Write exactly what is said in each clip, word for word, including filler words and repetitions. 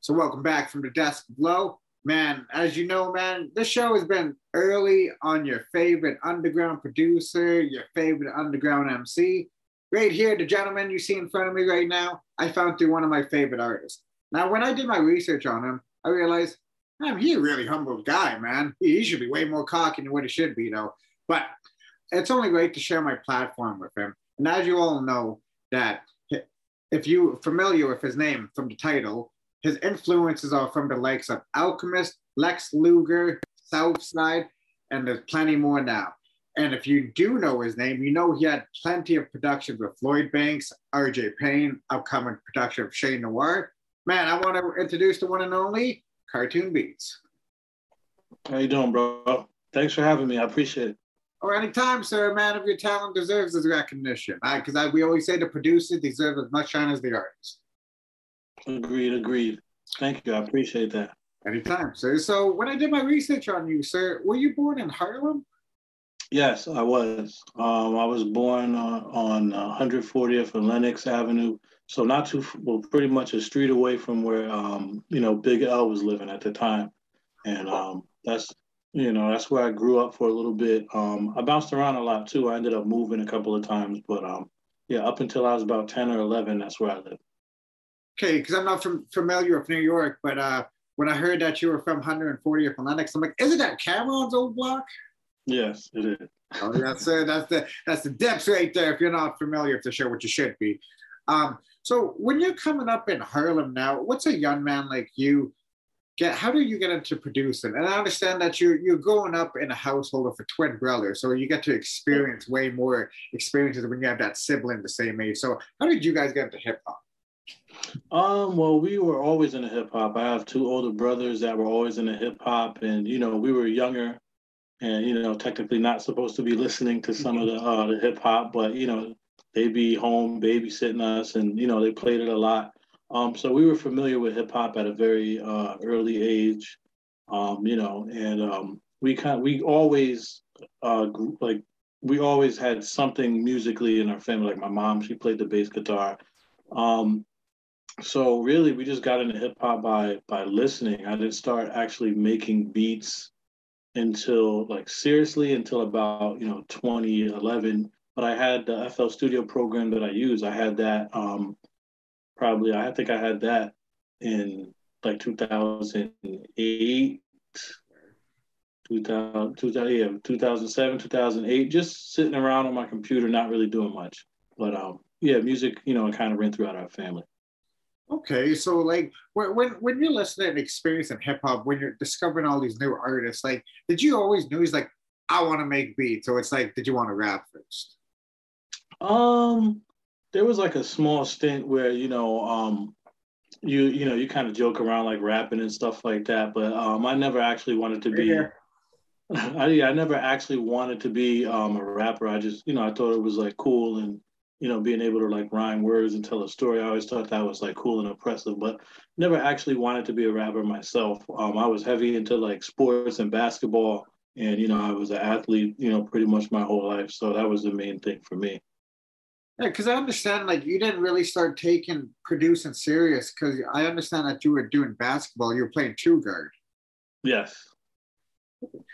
So welcome back from the Desk Below. Man, as you know, man, this show has been early on your favorite underground producer, your favorite underground M C. Right here, the gentleman you see in front of me right now, I found through one of my favorite artists. Now, when I did my research on him, I realized, man, he's a really humble guy, man. He should be way more cocky than what he should be, though. But it's only right to share my platform with him. And as you all know, that if you're familiar with his name from the title, his influences are from the likes of Alchemist, Lex Luger, Southside, and there's plenty more now. And if you do know his name, you know he had plenty of productions with Lloyd Banks, R J Payne, upcoming production of Shane Noir. Man, I want to introduce the one and only Cartoon Beats. How you doing, bro? Thanks for having me. I appreciate it. Or anytime, sir. A man of your talent deserves his recognition. Because right? we always say the producers deserve as much shine as the artists. Agreed, agreed. Thank you. I appreciate that. Anytime, sir. So when I did my research on you, sir, were you born in Harlem? Yes, I was. Um, I was born uh, on one hundred fortieth and Lenox Avenue. So not too, well, pretty much a street away from where, um, you know, Big L was living at the time. And um, that's... You know, that's where I grew up for a little bit. Um, I bounced around a lot, too. I ended up moving a couple of times. But, um, yeah, up until I was about ten or eleven, that's where I lived. Okay, because I'm not from, familiar with New York, but uh, when I heard that you were from one hundred fortieth and Lenox, I'm like, isn't that Cameron's old block? Yes, it is. Oh, that's, uh, that's, the, that's the depths right there, if you're not familiar with the show, which you should be. Um, so when you're coming up in Harlem now, what's a young man like you Get, how do you get into producing? And I understand that you're, you're growing up in a household of a twin brother, so you get to experience way more experiences when you have that sibling the same age. So how did you guys get into hip-hop? Um, well, we were always into hip-hop. I have two older brothers that were always into hip-hop, and, you know, we were younger and, you know, technically not supposed to be listening to some of the, uh, the hip-hop, but, you know, they'd be home babysitting us, and, you know, they played it a lot. Um, so we were familiar with hip hop at a very uh, early age, um, you know, and um, we kind of, we always uh, grew, like we always had something musically in our family. Like my mom, she played the bass guitar. Um, so really, we just got into hip hop by by listening. I didn't start actually making beats until like seriously until about you know twenty eleven. But I had the F L Studio program that I use. I had that. Um, Probably, I think I had that in like two thousand eight, two thousand, two thousand, yeah, two thousand seven, two thousand eight, just sitting around on my computer, not really doing much. But um, yeah, music, you know, it kind of ran throughout our family. Okay, so like when when you're listening and experiencing hip hop, when you're discovering all these new artists, like did you always know he's like, I want to make beats, or it's like, did you want to rap first? Um. There was like a small stint where, you know, um, you you know, you kind of joke around like rapping and stuff like that. But um, I never actually wanted to be, yeah. I, I never actually wanted to be um, a rapper. I just, you know, I thought it was like cool and, you know, being able to like rhyme words and tell a story. I always thought that was like cool and oppressive, but never actually wanted to be a rapper myself. Um, I was heavy into like sports and basketball and, you know, I was an athlete, you know, pretty much my whole life. So that was the main thing for me. Yeah, because I understand, like, you didn't really start taking producing serious because I understand that you were doing basketball. You were playing two guard. Yes.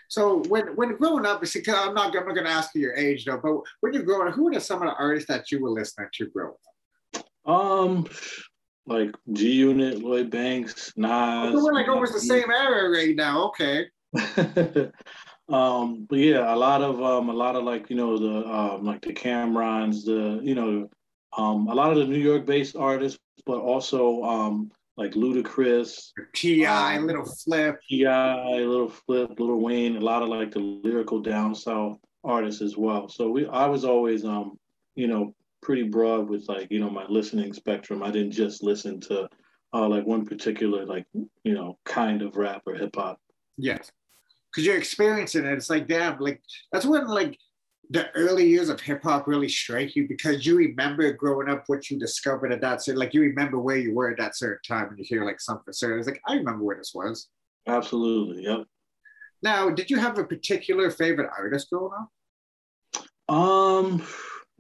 So when when growing up, see, cause I'm not, I'm not going to ask you your age, though, but when you're growing up, who were some of the artists that you were listening to growing up? Um, like G-Unit, Lloyd Banks, Nas. So we're like almost the same era right now. Okay. Um, but yeah, a lot of um, a lot of like you know the um, like the Cam'rons, the you know, um, a lot of the New York-based artists, but also um, like Ludacris, T I, um, Little Flip, T I, Little Flip, Little Wayne, a lot of like the lyrical down south artists as well. So we, I was always um, you know, pretty broad with like you know my listening spectrum. I didn't just listen to uh, like one particular like you know kind of rap or hip hop. Yes. Because you're experiencing it, it's like damn, like that's when like the early years of hip hop really strike you because you remember growing up what you discovered at that certain, like you remember where you were at that certain time, and you hear like something certain. It's like I remember where this was. Absolutely, yep. Now, did you have a particular favorite artist growing up? Um,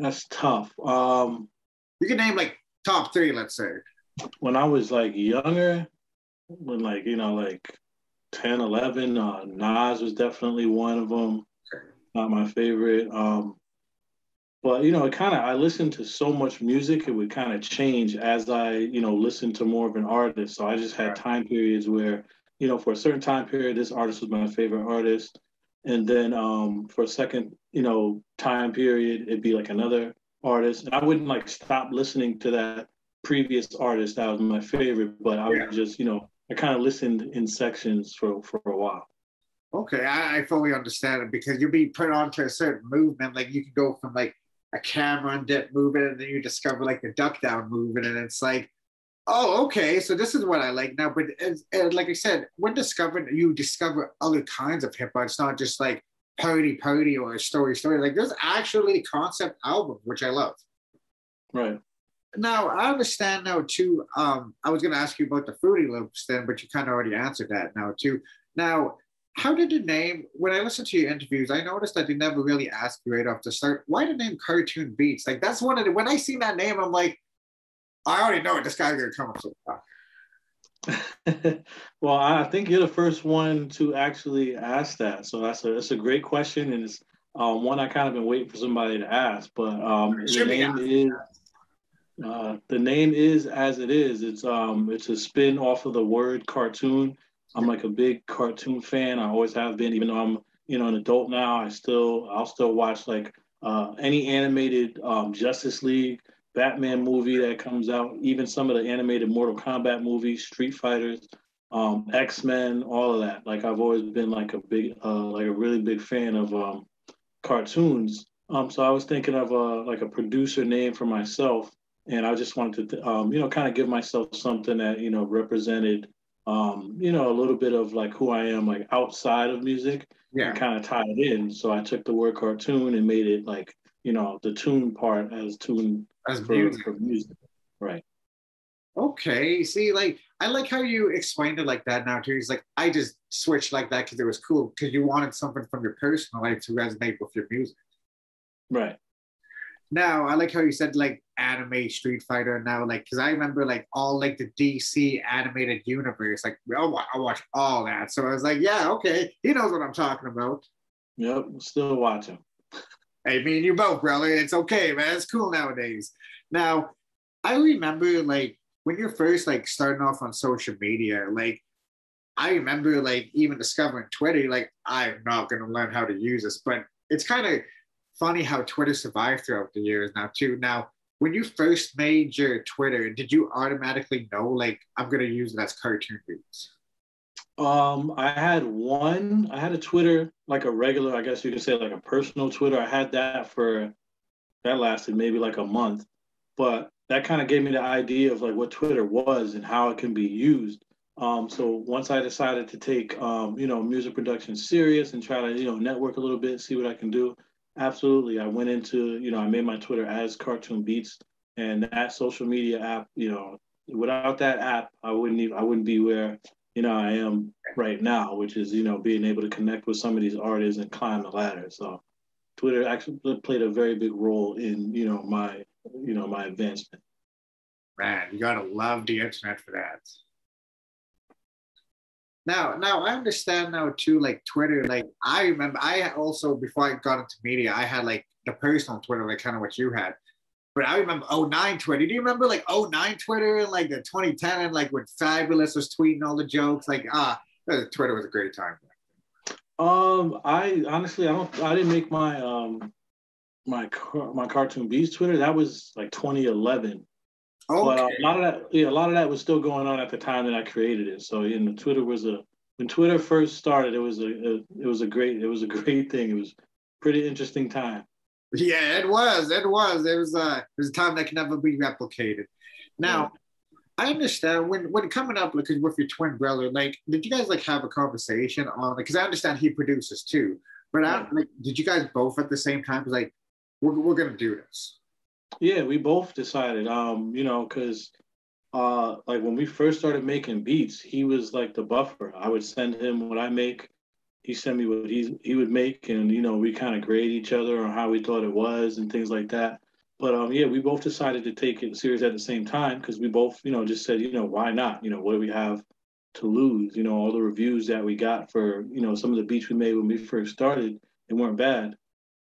that's tough. Um, you can name like top three, let's say. When I was like younger, when like, you know, like ten, eleven, uh, Nas was definitely one of them. Not my favorite. Um, but, you know, it kind of, I listened to so much music, it would kind of change as I, you know, listened to more of an artist. So I just had time periods where, you know, for a certain time period, this artist was my favorite artist. And then um, for a second, you know, time period, it'd be like another artist. And I wouldn't like stop listening to that previous artist that was my favorite, but I yeah. would just, you know, I kind of listened in sections for, for a while. Okay, I, I fully understand it, because you'll be put onto a certain movement. Like you can go from like a Cameron Dip movement, and then you discover like the Duck Down movement, and it's like, oh, okay, so this is what I like now. But as, as, like I said, when discovering, you discover other kinds of hip hop. It's not just like parody, parody, or story, story. Like there's actually a concept album, which I love. Right. Now, I understand now too, um, I was going to ask you about the Fruity Loops then, but you kind of already answered that now too. Now, how did the name, when I listened to your interviews, I noticed that they never really asked you right off the start, why the name Cartoon Beats? Like that's one of the, when I seen that name, I'm like, I already know what this guy's going to come up with. Well, I think you're the first one to actually ask that. So that's a, that's a great question. And it's uh, one I kind of been waiting for somebody to ask, but um, the name is... Uh, the name is As It Is. It's um, it's a spin off of the word cartoon. I'm like a big cartoon fan. I always have been, even though I'm, you know, an adult now. I still, I'll still watch like uh, any animated um, Justice League, Batman movie that comes out. Even some of the animated Mortal Kombat movies, Street Fighters, um, X-Men, all of that. Like I've always been like a big, uh, like a really big fan of um, cartoons. Um, so I was thinking of uh, like a producer name for myself. And I just wanted to, um, you know, kind of give myself something that, you know, represented, um, you know, a little bit of like who I am, like outside of music, yeah. and kind of tied it in. So I took the word cartoon and made it like, you know, the tune part as tune as for music. for music. Right. Okay. See, like, I like how you explained it like that now too. He's like, I just switched like that because it was cool, because you wanted something from your personal life to resonate with your music. Right. Now, I like how you said like anime, Street Fighter now, like, because I remember like all like the D C animated universe, like I watch, I watch all that. So I was like, yeah, okay, he knows what I'm talking about. Yep, still watching. Hey, me and you both, brother. It's okay, man. It's cool nowadays. Now, I remember like when you're first like starting off on social media, like I remember like even discovering Twitter, like I'm not going to learn how to use this, but it's kind of funny how Twitter survived throughout the years now too. Now, when you first made your Twitter, did you automatically know, like, I'm going to use it as Cartoon Beats? Um, I had one. I had a Twitter, like a regular, I guess you could say like a personal Twitter. I had that for, that lasted maybe like a month. But that kind of gave me the idea of like what Twitter was and how it can be used. Um, so once I decided to take, um, you know, music production serious and try to, you know, network a little bit, see what I can do. Absolutely. I went into, you know, I made my Twitter as Cartoon Beats, and that social media app, you know, without that app, I wouldn't even, I wouldn't be where, you know, I am right now, which is, you know, being able to connect with some of these artists and climb the ladder. So Twitter actually played a very big role in, you know, my, you know, my advancement. Man, you got to love the internet for that. Now, now I understand now too, like Twitter, like I remember, I also, before I got into media, I had like the personal Twitter, like kind of what you had. But I remember oh nine Twitter. Do you remember like oh nine Twitter and like the twenty ten and like when Fabulous was tweeting all the jokes? Like, ah, Twitter was a great time. Um, I honestly, I don't, I didn't make my, um, my, my Cartoon Beast Twitter. That was like twenty eleven. Okay. But a lot of that, yeah, a lot of that was still going on at the time that I created it. So, you know, Twitter was a when Twitter first started, it was a, a it was a great it was a great thing. It was a pretty interesting time. Yeah, it was. It was. It was a it was a time that can never be replicated. Now, yeah. I understand when when coming up because with your twin brother, like, did you guys like have a conversation on? Because I understand he produces too, but yeah. I, like, did you guys both at the same time? Because like, we're we're gonna do this. Yeah, we both decided, um, you know, because uh, like when we first started making beats, he was like the buffer. I would send him what I make. He sent me what he, he would make. And, you know, we kind of grade each other on how we thought it was and things like that. But, um, yeah, we both decided to take it serious at the same time because we both, you know, just said, you know, why not? You know, what do we have to lose. You know, all the reviews that we got for, you know, some of the beats we made when we first started, they weren't bad,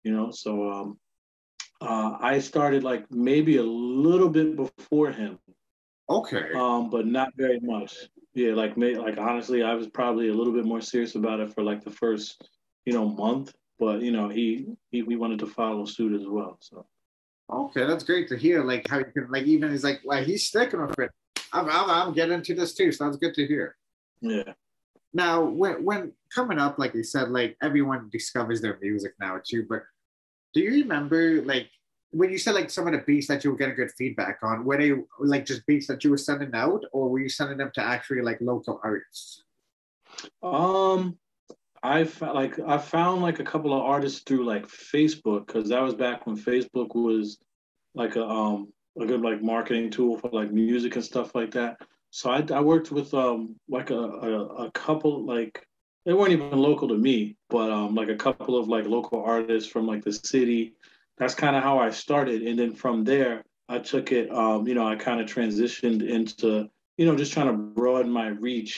you know. So um, uh, I started like maybe a little bit before him. Okay. Um, but not very much. Yeah, like may, like honestly, I was probably a little bit more serious about it for like the first, you know, month. But you know, he he we wanted to follow suit as well. So. Okay, that's great to hear. Like how you can, like even he's like like he's sticking with it. I'm, I'm I'm getting into this too. So that's good to hear. Yeah. Now when when coming up, like you said, like everyone discovers their music now too. But do you remember like when you said like some of the beats that you were getting good feedback on? Were they like just beats that you were sending out, or were you sending them to actually like local artists? Um, I like I found like a couple of artists through like Facebook, because that was back when Facebook was like a um. a good like marketing tool for like music and stuff like that. So I, I worked with um like a, a a couple, like they weren't even local to me, but um like a couple of like local artists from like the city. That's kind of how I started, and then from there I took it. Um you know, I kind of transitioned into, you know, just trying to broaden my reach.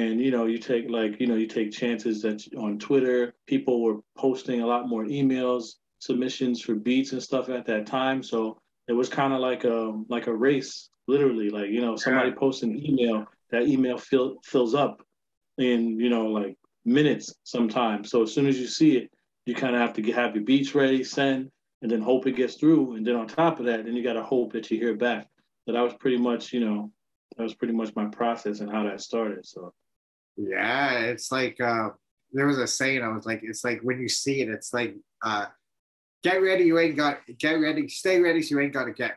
And you know, you take like you know you take chances that on Twitter people were posting a lot more emails, submissions for beats and stuff at that time. So it was kind of like a, like a race, literally. Like, you know, somebody yeah. posts an email, that email fill, fills up in, you know, like minutes sometimes. So as soon as you see it, you kind of have to get, have your beats ready, send, and then hope it gets through. And then on top of that, then you got to hope that you hear back. So that was pretty much, you know, that was pretty much my process and how that started. So, yeah, it's like, uh, there was a saying, I was like, it's like when you see it, it's like, uh, get ready, you ain't got, get ready, stay ready, so you ain't got to get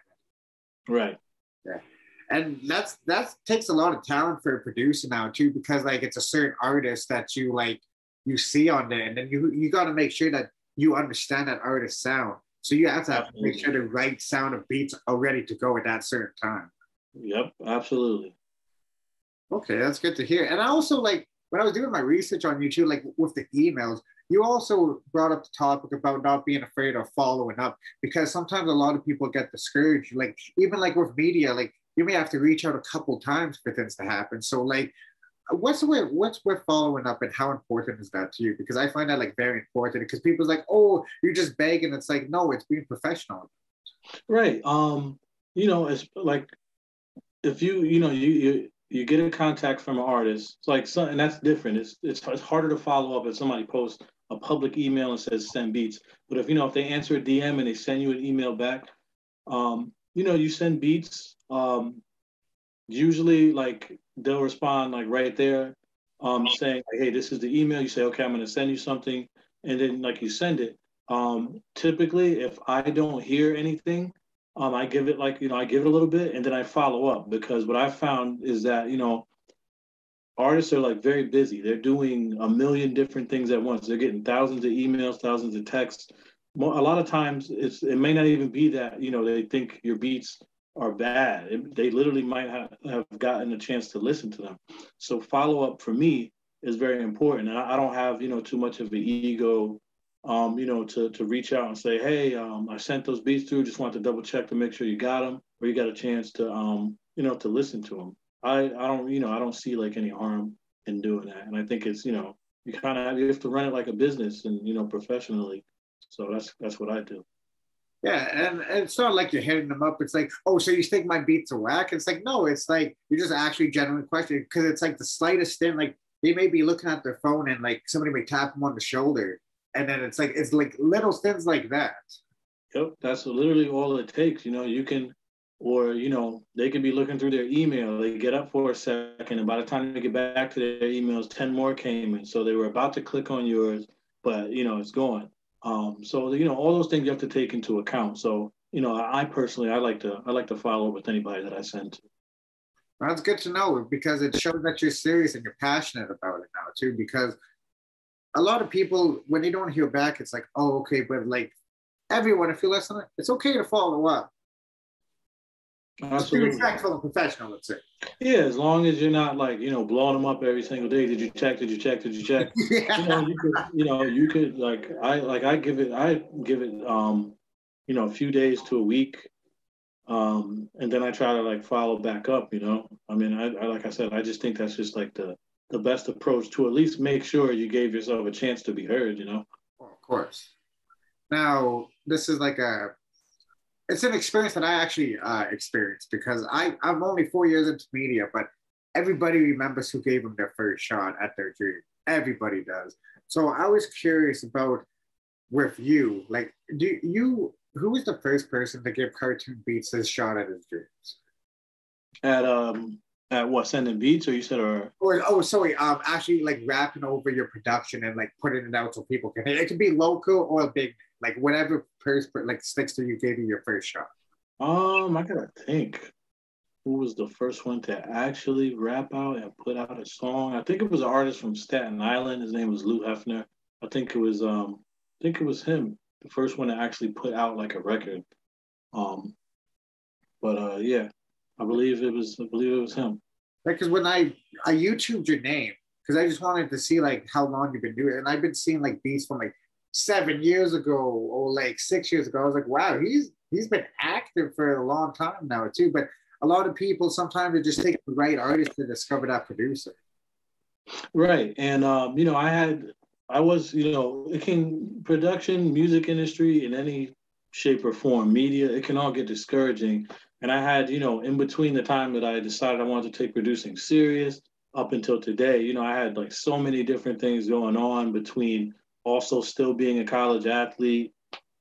ready. Right. Yeah. And that's, that takes a lot of talent for a producer now too, because like it's a certain artist that you like, you see on there, and then you, you got to make sure that you understand that artist's sound. So you have to, have to make sure the right sound of beats are ready to go at that certain time. Yep, absolutely. Okay, that's good to hear. And I also like, when I was doing my research on YouTube, like with the emails, you also brought up the topic about not being afraid of following up, because sometimes a lot of people get discouraged. Like even like with media, like you may have to reach out a couple times for things to happen. So like, what's with what's with following up, and how important is that to you? Because I find that like very important, because people's like, oh, you're just begging. It's like, no, it's being professional. Right. Um. You know, it's like if you you know you you. You get a contact from an artist, it's like something that's different. It's, it's it's harder to follow up if somebody posts a public email and says send beats. But if you know if they answer a D M and they send you an email back, um, you know you send beats. Um, usually, like they'll respond like right there, um, saying like, hey, this is the email. You say, okay, I'm gonna send you something, and then like you send it. Um, typically, if I don't hear anything, Um, I give it like, you know, I give it a little bit and then I follow up, because what I found is that, you know, artists are like very busy. They're doing a million different things at once. They're getting thousands of emails, thousands of texts. A lot of times it's, it may not even be that, you know, they think your beats are bad. It, they literally might have, have gotten a chance to listen to them. So follow up for me is very important. And I, I don't have, you know, too much of an ego Um, you know, to to reach out and say, hey, um, I sent those beats through. Just want to double check to make sure you got them, or you got a chance to, um, you know, to listen to them. I, I don't, you know, I don't see like any harm in doing that. And I think it's, you know, you kind of you have to run it like a business and, you know, professionally. So that's that's what I do. Yeah, and, and it's not like you're hitting them up. It's like, oh, so you think my beats are whack? It's like, no, it's like you're just actually genuinely questioning, because it's like the slightest thing. Like they may be looking at their phone and like somebody may tap them on the shoulder. And then it's like, it's like little things like that. Yep, that's literally all it takes. You know, you can, or, you know, they could be looking through their email. They get up for a second, and by the time they get back to their emails, ten more came in. So they were about to click on yours, but, you know, it's gone. Um, so, you know, all those things you have to take into account. So, you know, I, I personally, I like to, I like to follow up with anybody that I send to. Well, that's good to know, because it shows that you're serious and you're passionate about it now too, because a lot of people, when they don't hear back, it's like, oh, okay, but like everyone, if you're listening, it's okay to follow up. Just be respectful and professional, let's say. Yeah, as long as you're not like, you know, blowing them up every single day. Did you check? Did you check? Did you check? yeah. You know, you could, you know, you could like, I like I give it, I give it, um, you know, a few days to a week. Um, and then I try to like follow back up, you know, I mean, I, I, like I said, I just think that's just like the, the best approach to at least make sure you gave yourself a chance to be heard, you know? Of course. Now, this is like a, it's an experience that I actually uh, experienced because I, I'm only four years into media, but everybody remembers who gave them their first shot at their dream. Everybody does. So I was curious about with you, like, do you, who was the first person to give Cartoon Beats his shot at his dreams? At um, at what, sending beats, or you said, or or oh, sorry, um, actually like rapping over your production and like putting it out so people can. It could be local or big, like whatever person like sticks to you gave you your first shot. Um, I gotta think, who was the first one to actually rap out and put out a song? I think it was an artist from Staten Island. His name was Lou Hefner. I think it was um, I think it was him. The first one to actually put out like a record, um, but uh, yeah, I believe it was. I believe it was him. Because when I I YouTubed your name, because I just wanted to see like how long you've been doing it, and I've been seeing like beats from like seven years ago or like six years ago. I was like, wow, he's he's been active for a long time now too. But a lot of people sometimes it just takes the right artist to discover that producer. Right, and um, you know, I had. I was, you know, it can, production, music industry, in any shape or form, media, it can all get discouraging. And I had, you know, in between the time that I decided I wanted to take producing serious up until today, you know, I had like so many different things going on between also still being a college athlete,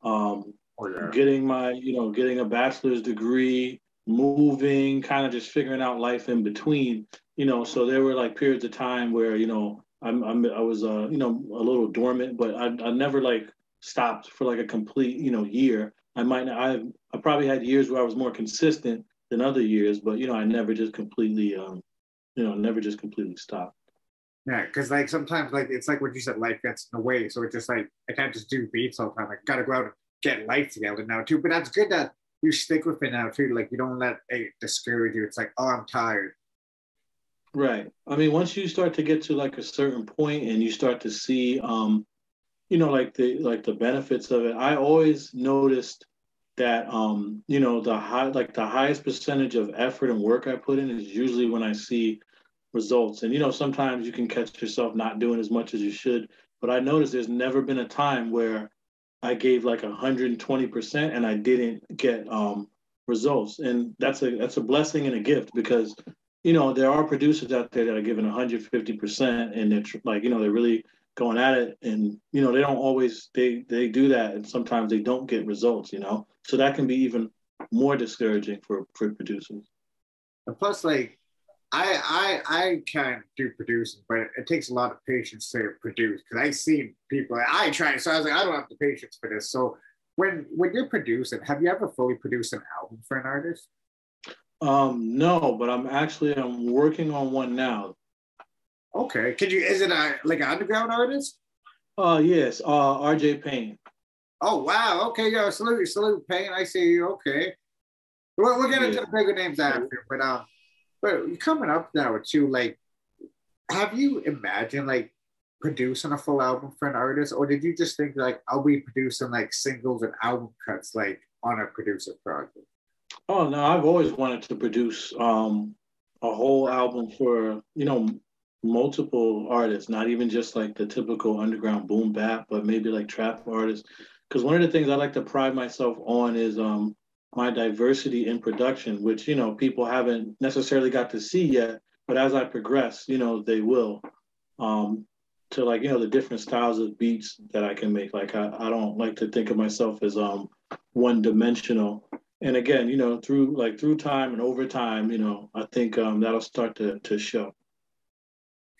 um, oh, yeah. getting my, you know, getting a bachelor's degree, moving, kind of just figuring out life in between, you know, so there were like periods of time where, you know, I'm, I'm, I was, uh, you know, a little dormant, but I, I never like stopped for like a complete, you know, year. I might not, I, I probably had years where I was more consistent than other years, but, you know, I never just completely, um, you know, never just completely stopped. Yeah. Cause like sometimes like, it's like what you said, life gets in the way. So it's just like, I can't just do beats all the time. I gotta go out and get life together now too, but that's good that you stick with it now too. Like you don't let it discourage you. It's like, oh, I'm tired. Right. I mean, once you start to get to like a certain point and you start to see, um, you know, like the like the benefits of it, I always noticed that, um, you know, the high, like the highest percentage of effort and work I put in is usually when I see results. And, you know, sometimes you can catch yourself not doing as much as you should. But I noticed there's never been a time where I gave like one hundred twenty percent and I didn't get um, results. And that's a that's a blessing and a gift because you know, there are producers out there that are giving one hundred fifty percent and they're like, you know, they're really going at it and, you know, they don't always, they they do that and sometimes they don't get results, you know? So that can be even more discouraging for, for producers. And plus, like, I I I can't do producing, but it takes a lot of patience to produce because I've seen people, I tried, so I was like, I don't have the patience for this. So when, when you're producing, have you ever fully produced an album for an artist? Um, no, but I'm actually, I'm working on one now. Okay. Could you, is it a, like an underground artist? Uh, yes. Uh, R J Payne. Oh, wow. Okay. Yo, salute, salute Payne. I see you. Okay. We're, we're going to do bigger names after, but, um, but you're coming up now too, like, have you imagined like producing a full album for an artist or did you just think like, I'll be producing like singles and album cuts, like on a producer project? Oh, no, I've always wanted to produce um, a whole album for, you know, multiple artists, not even just like the typical underground boom bap, but maybe like trap artists. Because one of the things I like to pride myself on is um, my diversity in production, which, you know, people haven't necessarily got to see yet. But as I progress, you know, they will um, to like, you know, the different styles of beats that I can make. Like, I, I don't like to think of myself as um, one dimensional. And again, you know, through like through time and over time, you know, I think um, that'll start to to show.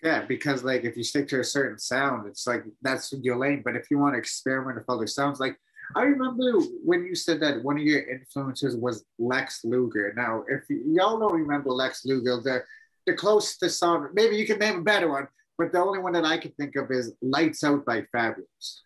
Yeah, because like if you stick to a certain sound, it's like that's your lane. But if you want to experiment with other sounds, like I remember when you said that one of your influences was Lex Luger. Now, if y'all don't remember Lex Luger, the the closest song, maybe you can name a better one, but the only one that I can think of is "Lights Out" by Fabulous.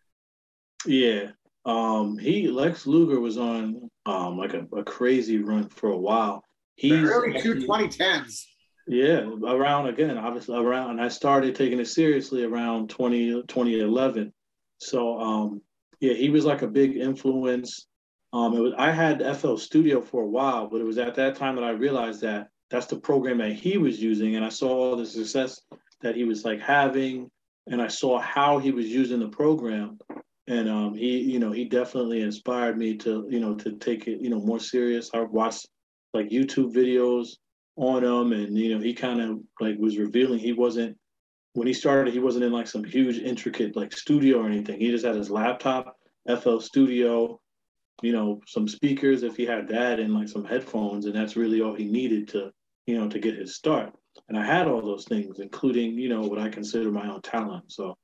Yeah. Um, he, Lex Luger was on, um, like a, a crazy run for a while. He's the early two twenty tens. Yeah. Around again, obviously around, and I started taking it seriously around twenty, twenty eleven. So, um, yeah, he was like a big influence. Um, it was, I had F L Studio for a while, but it was at that time that I realized that that's the program that he was using. And I saw all the success that he was like having, and I saw how he was using the program. And um, he, you know, he definitely inspired me to, you know, to take it, you know, more serious. I watched like YouTube videos on him, and, you know, he kind of like was revealing he wasn't, when he started, he wasn't in like some huge intricate like studio or anything. He just had his laptop, F L Studio, you know, some speakers if he had that, and like some headphones, and that's really all he needed to, you know, to get his start. And I had all those things, including, you know, what I consider my own talent. So.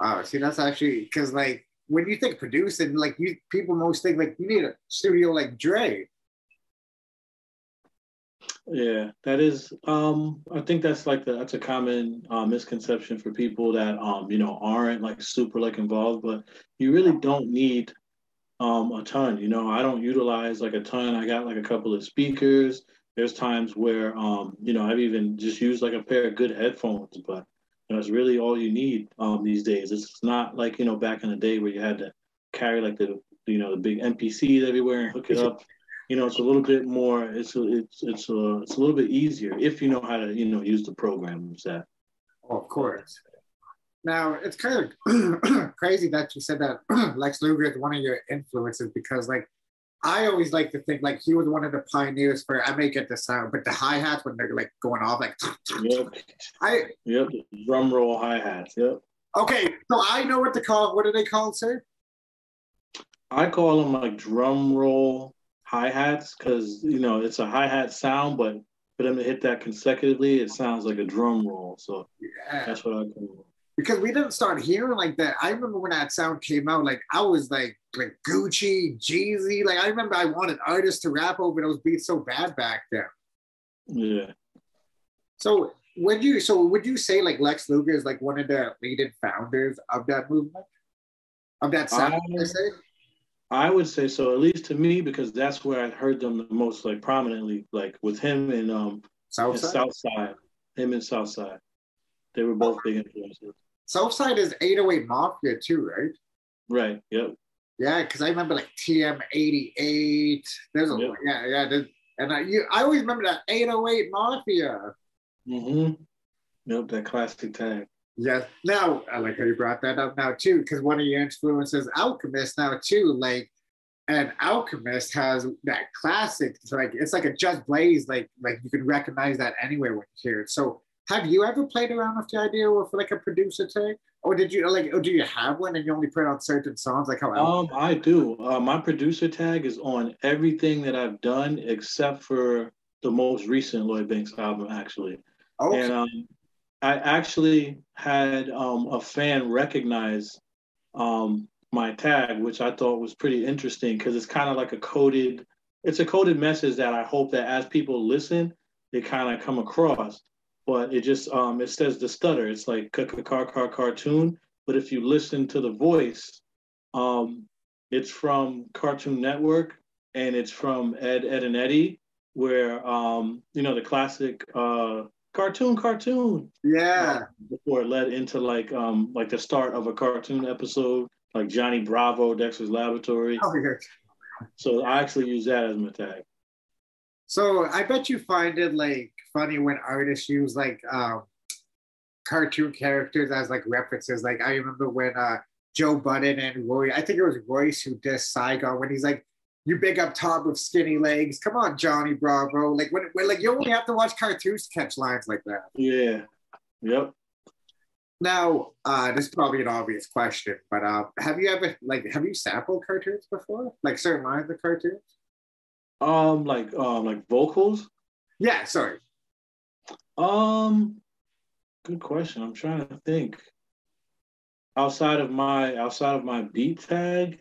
Wow, see, that's actually, because like when you think producing, like you people most think like you need a studio like Dre. Yeah, that is. Um, I think that's like the that's a common uh, misconception for people that um, you know, aren't like super like involved, but you really don't need um a ton. You know, I don't utilize like a ton. I got like a couple of speakers. There's times where um, you know, I've even just used like a pair of good headphones, but. You know, it's really all you need um, these days. It's not like, you know, back in the day where you had to carry like the, you know, the big M P Cs everywhere and hook it up. You know, it's a little bit more, it's a, it's it's a, it's a little bit easier if you know how to, you know, use the programs that. Oh, of course. Now, it's kind of crazy that you said that Lex Luger is one of your influences, because like, I always like to think like he was one of the pioneers for, I may get this sound, but the hi-hats when they're like going off, like yep. I Yep, drum roll hi-hats, yep. Okay, so I know what to call, what do they call it, sir? I call them like drum roll hi-hats, because you know it's a hi-hat sound, but for them to hit that consecutively, it sounds like a drum roll. So yeah. That's what I call them. Because we didn't start hearing like that. I remember when that sound came out, like I was like like Gucci, Jeezy. Like I remember I wanted artists to rap over those beats so bad back then. Yeah. So would you so would you say like Lex Luger is like one of the leading founders of that movement? Of that sound, I, I say? I would say so, at least to me, because that's where I heard them the most, like prominently, like with him and um Southside. And Southside. Him and Southside. They were both big influences. Southside is eight oh eight Mafia too, right? Right, yep. Yeah, because I remember like T M eighty-eight. There's a yep. yeah, yeah. There's, and I you, I always remember that eight oh eight Mafia. Mm-hmm. Nope, that classic tag. Yes. Now, I like how you brought that up now too, because one of your influences, Alchemist now too, like, and Alchemist has that classic, it's like, it's like a Just Blaze, like, like you can recognize that anywhere when you hear it. So, have you ever played around with the idea of like a producer tag, or did you like, or do you have one and you only put on certain songs? Like how? Um, I do. Uh, my producer tag is on everything that I've done except for the most recent Lloyd Banks album, actually. Okay. And um, I actually had um, a fan recognize um, my tag, which I thought was pretty interesting, because it's kind of like a coded, it's a coded message that I hope that as people listen, they kind of come across. But it just, um, it says the stutter. It's like car-car-car cartoon. But if you listen to the voice, um, it's from Cartoon Network, and it's from Ed, Ed and Eddie, where, um, you know, the classic uh, cartoon, cartoon. Yeah. Before it led into like, um, like the start of a cartoon episode, like Johnny Bravo, Dexter's Laboratory. Oh, yeah. So I actually use that as my tag. So I bet you find it like funny when artists use like um, cartoon characters as like references. Like I remember when uh, Joe Budden and Roy, I think it was Royce who dissed Saigon when he's like, "You big up top with skinny legs. Come on, Johnny Bravo." Like when, when like you only have to watch cartoons to catch lines like that. Yeah. Yep. Now uh, this is probably an obvious question, but uh, have you ever like have you sampled cartoons before? Like certain lines of cartoons? Um, like, um, like vocals? Yeah, sorry. Um, good question. I'm trying to think. Outside of my, outside of my beat tag?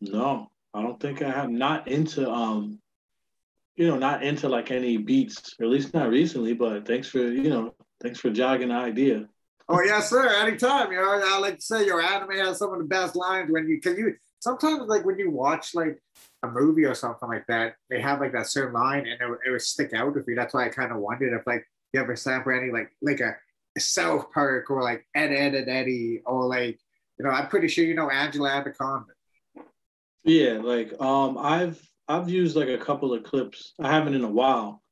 No, I don't think I have. Not into, um, you know, not into like any beats, or at least not recently, but thanks for, you know, thanks for jogging the idea. Oh, yes, sir. Anytime, you know, I like to say your anime has some of the best lines when you, because you, sometimes like when you watch like a movie or something like that, they have like that certain line and it, it would stick out with you. That's why I kind of wondered if like you ever sample any like like a South Park or like Ed, Ed and Eddie or like you know, I'm pretty sure you know Angela Abercrombie. Yeah, like um, I've I've used like a couple of clips. I haven't in a while,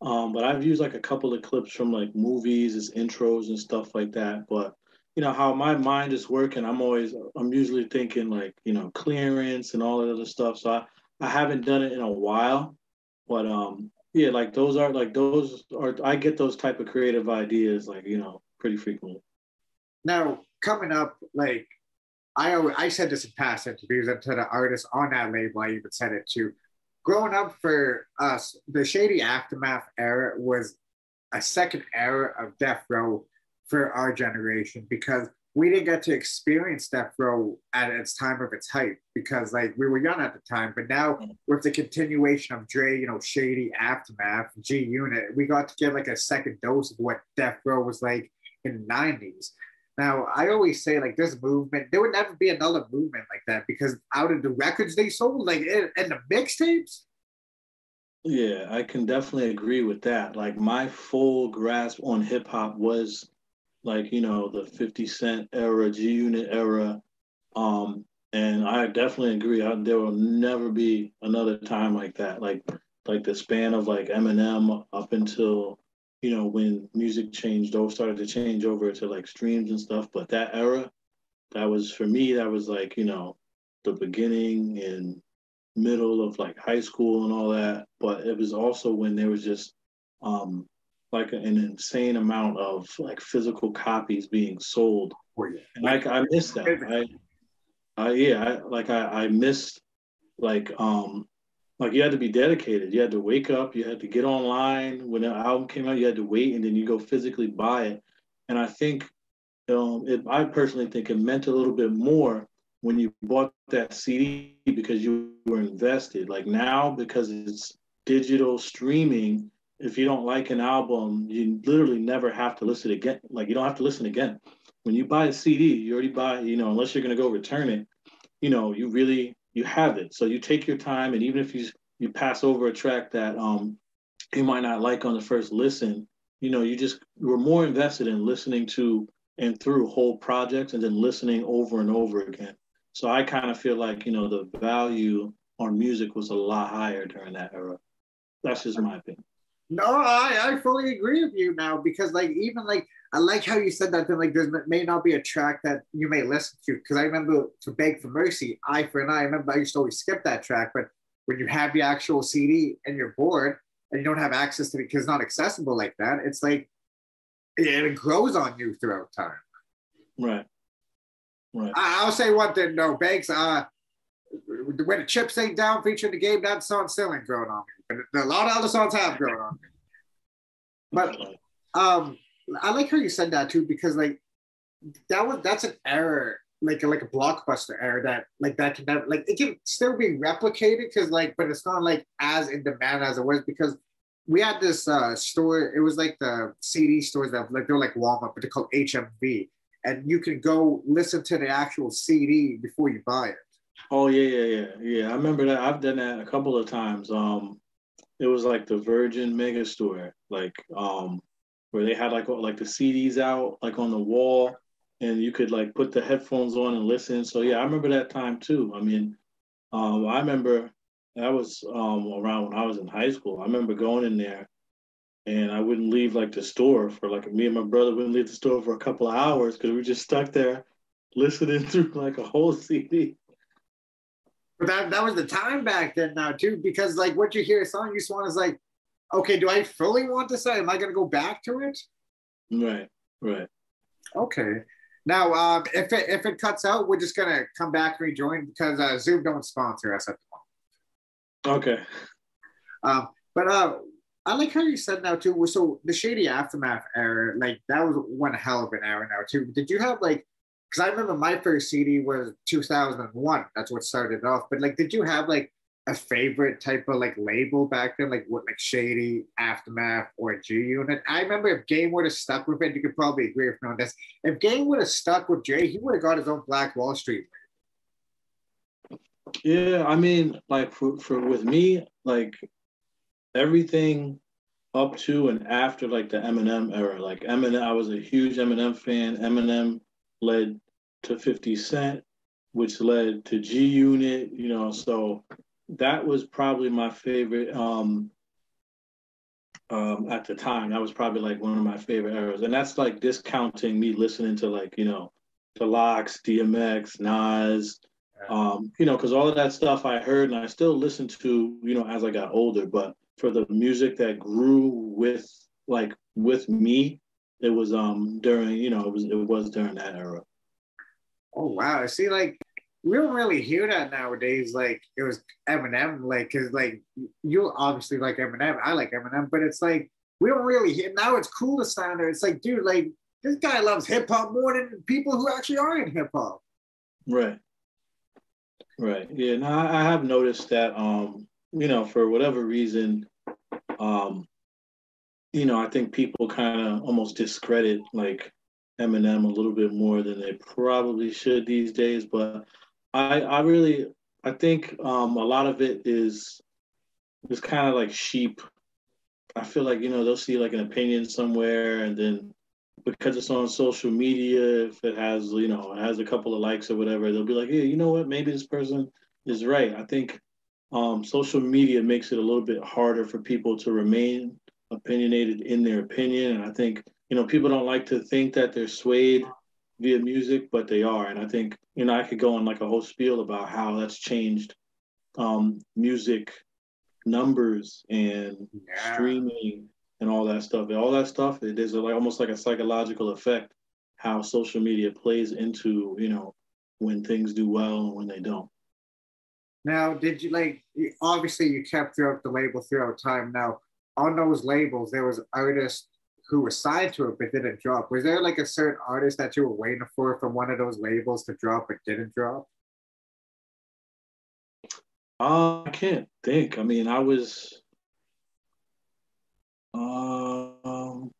um, but I've used like a couple of clips from like movies as intros and stuff like that. But you know how my mind is working, I'm always I'm usually thinking like, you know, clearance and all that other stuff. So I, I haven't done it in a while, but um yeah, like those are like those are I get those type of creative ideas like, you know, pretty frequently. Now coming up, like I always, I said this in past interviews and to the artists on that label, I even said it too. Growing up for us, the Shady Aftermath era was a second era of Death Row for our generation, because we didn't get to experience Death Row at its time of its hype, because like we were young at the time. But now with the continuation of Dre, you know, Shady Aftermath, G-Unit, we got to get like a second dose of what Death Row was like in the nineties. Now, I always say, like, this movement, there would never be another movement like that, because out of the records they sold, like, and the mixtapes? Yeah, I can definitely agree with that. Like, my full grasp on hip-hop was, like, you know, the fifty Cent era, G-Unit era, um, and I definitely agree. I, there will never be another time like that. Like, like the span of, like, Eminem up until... you know, when music changed over, started to change over to like streams and stuff. But that era, that was, for me, that was like, you know, the beginning and middle of like high school and all that. But it was also when there was just um, like an insane amount of like physical copies being sold. And like, I missed that. I, I yeah, I, like I, I missed like, um, Like you had to be dedicated. You had to wake up. You had to get online. When the album came out, you had to wait, and then you go physically buy it. And I think, um, it, I personally think it meant a little bit more when you bought that C D because you were invested. Like now, because it's digital streaming, if you don't like an album, you literally never have to listen again. Like you don't have to listen again. When you buy a C D, you already buy, you know, unless you're going to go return it, you know, you really... you have it. So you take your time, and even if you you pass over a track that um you might not like on the first listen, you know, you just were more invested in listening to and through whole projects and then listening over and over again. So I kind of feel like, you know, the value on music was a lot higher during that era. That's just my opinion. No, I, I fully agree with you now, because like even like I like how you said that then like there may not be a track that you may listen to, because I remember to Beg for Mercy, Eye for an Eye, I remember I used to always skip that track. But when you have the actual C D and you're bored and you don't have access to it because it's not accessible like that, it's like it grows on you throughout time. Right. Right. I, I'll say one thing though, Banks, uh when the chips ain't down featuring the game, that song still ain't growing on me. But a lot of other songs have grown on me. But um, I like how you said that too, because like that was that's an era, like like a Blockbuster era that like that can never like it can still be replicated, because like but it's not like as in demand as it was, because we had this uh, store. It was like the C D stores that like they're like Walmart, but they're called H M V, and you can go listen to the actual C D before you buy it. Oh yeah, yeah, yeah, yeah. I remember that. I've done that a couple of times. Um, it was like the Virgin Mega Store, like um, where they had like like the C Ds out like on the wall, and you could like put the headphones on and listen. So yeah, I remember that time too. I mean, um, I remember that was um around when I was in high school. I remember going in there, and I wouldn't leave like the store for like me and my brother wouldn't leave the store for a couple of hours because we were just stuck there listening through like a whole C D. But that, that was the time back then now too, because like what you hear a song, you just want is like, okay, do I fully want to say, am I going to go back to it? Right, right. Okay. Now, um, if, it, if it cuts out, we're just going to come back and rejoin, because uh, Zoom don't sponsor us at the moment. Okay. Um, but uh, I like how you said now too, so the Shady Aftermath era, like that was one hell of an era now too. Did you have like, because I remember my first C D was two thousand one. That's what started it off. But like, did you have like a favorite type of like label back then? Like what, like Shady, Aftermath, or G-Unit? I remember if Game would have stuck with it, you could probably agree with me on this. If Game would have stuck with Jay, he would have got his own Black Wall Street. Yeah, I mean, like for, for with me, like everything up to and after like the Eminem era. Like Eminem, I was a huge Eminem fan. Eminem led to fifty Cent, which led to G Unit, you know, so that was probably my favorite um, um, at the time. That was probably like one of my favorite eras. And that's like discounting me listening to like, you know, The Lox, D M X, Nas, um, you know, because all of that stuff I heard and I still listen to, you know, as I got older. But for the music that grew with like with me, it was um during, you know, it was it was during that era. Oh wow! See, like we don't really hear that nowadays. Like it was Eminem, like because like you obviously like Eminem, I like Eminem, but it's like we don't really hear now. It's cool to sound there. It's like, dude, like this guy loves hip hop more than people who actually are in hip hop. Right. Right. Yeah. No, I, I have noticed that. Um, you know, for whatever reason, um, you know, I think people kind of almost discredit like Eminem a little bit more than they probably should these days, but I I really I think um, a lot of it is is kind of like sheep. I feel like, you know, they'll see like an opinion somewhere, and then because it's on social media, if it has, you know, it has a couple of likes or whatever, they'll be like, yeah, you know what, maybe this person is right. I think um, social media makes it a little bit harder for people to remain opinionated in their opinion, and I think, you know, people don't like to think that they're swayed via music, but they are. And I think, you know, I could go on like a whole spiel about how that's changed um, music numbers and yeah. streaming and all that stuff. And all that stuff, it is like almost like a psychological effect, how social media plays into, you know, when things do well and when they don't. Now, did you like, obviously you kept throughout the label throughout time. Now, on those labels, there was artists who were signed to it but didn't drop. Was there like a certain artist that you were waiting for from one of those labels to drop but didn't drop? Uh, I can't think. I mean, I was, um,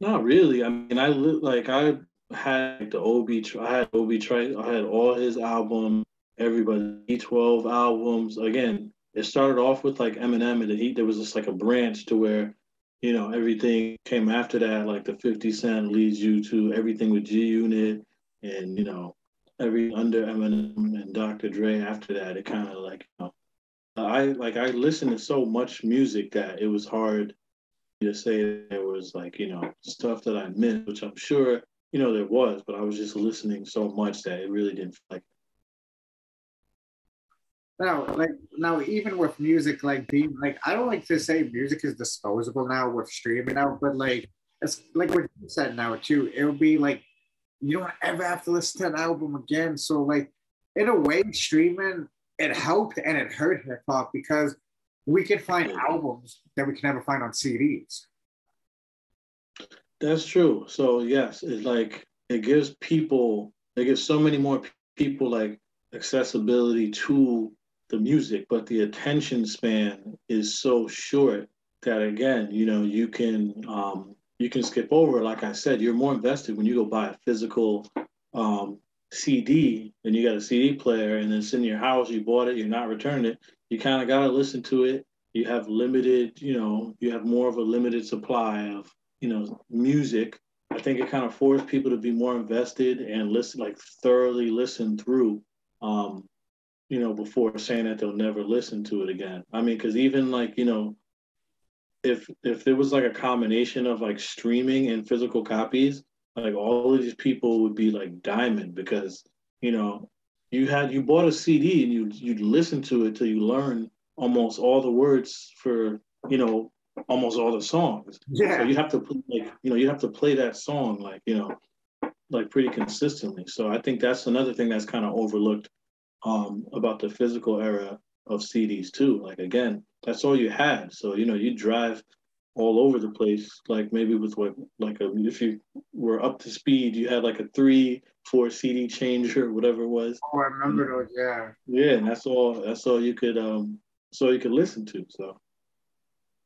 not really. I mean, I like I had the O B, I had O B Trice, I had all his albums, everybody, E twelve albums. Again, it started off with like Eminem, and he there was just like a branch to where, you know, everything came after that, like the fifty Cent leads you to everything with G Unit, and, you know, every under Eminem and Doctor Dre after that. It kind of like, you know, I like I listened to so much music that it was hard to say there was like, you know, stuff that I missed, which I'm sure, you know, there was, but I was just listening so much that it really didn't feel like. Now, like now, even with music, like being like, I don't like to say music is disposable now with streaming out, but like it's like what you said now too. It'll be like you don't ever have to listen to an album again. So like in a way, streaming it helped and it hurt hip hop because we could find albums that we can never find on C Ds. That's true. So yes, it's like it gives people, it gives so many more people like accessibility to the music, but the attention span is so short that, again, you know, you can um, you can skip over. Like I said, you're more invested when you go buy a physical um, C D, and you got a C D player, and it's in your house. You bought it, you're not returning it. You kind of got to listen to it. You have limited, you know, you have more of a limited supply of, you know, music. I think it kind of forced people to be more invested and listen, like thoroughly listen through. Um, you know, before saying that they'll never listen to it again. I mean, because even like, you know, if if there was like a combination of like streaming and physical copies, like all of these people would be like diamond, because, you know, you had you bought a C D and you you'd listen to it till you learn almost all the words for, you know, almost all the songs. Yeah. So you have to play, like, you know, you have to play that song like, you know, like pretty consistently. So I think that's another thing that's kind of overlooked um, about the physical era of C Ds too. Like, again, that's all you had. So, you know, you drive all over the place, like maybe with what, like a, if you were up to speed, you had like a three, four C D changer, whatever it was. Oh, I remember those, yeah. Yeah, and that's all, that's all you could, um, so you could listen to, so.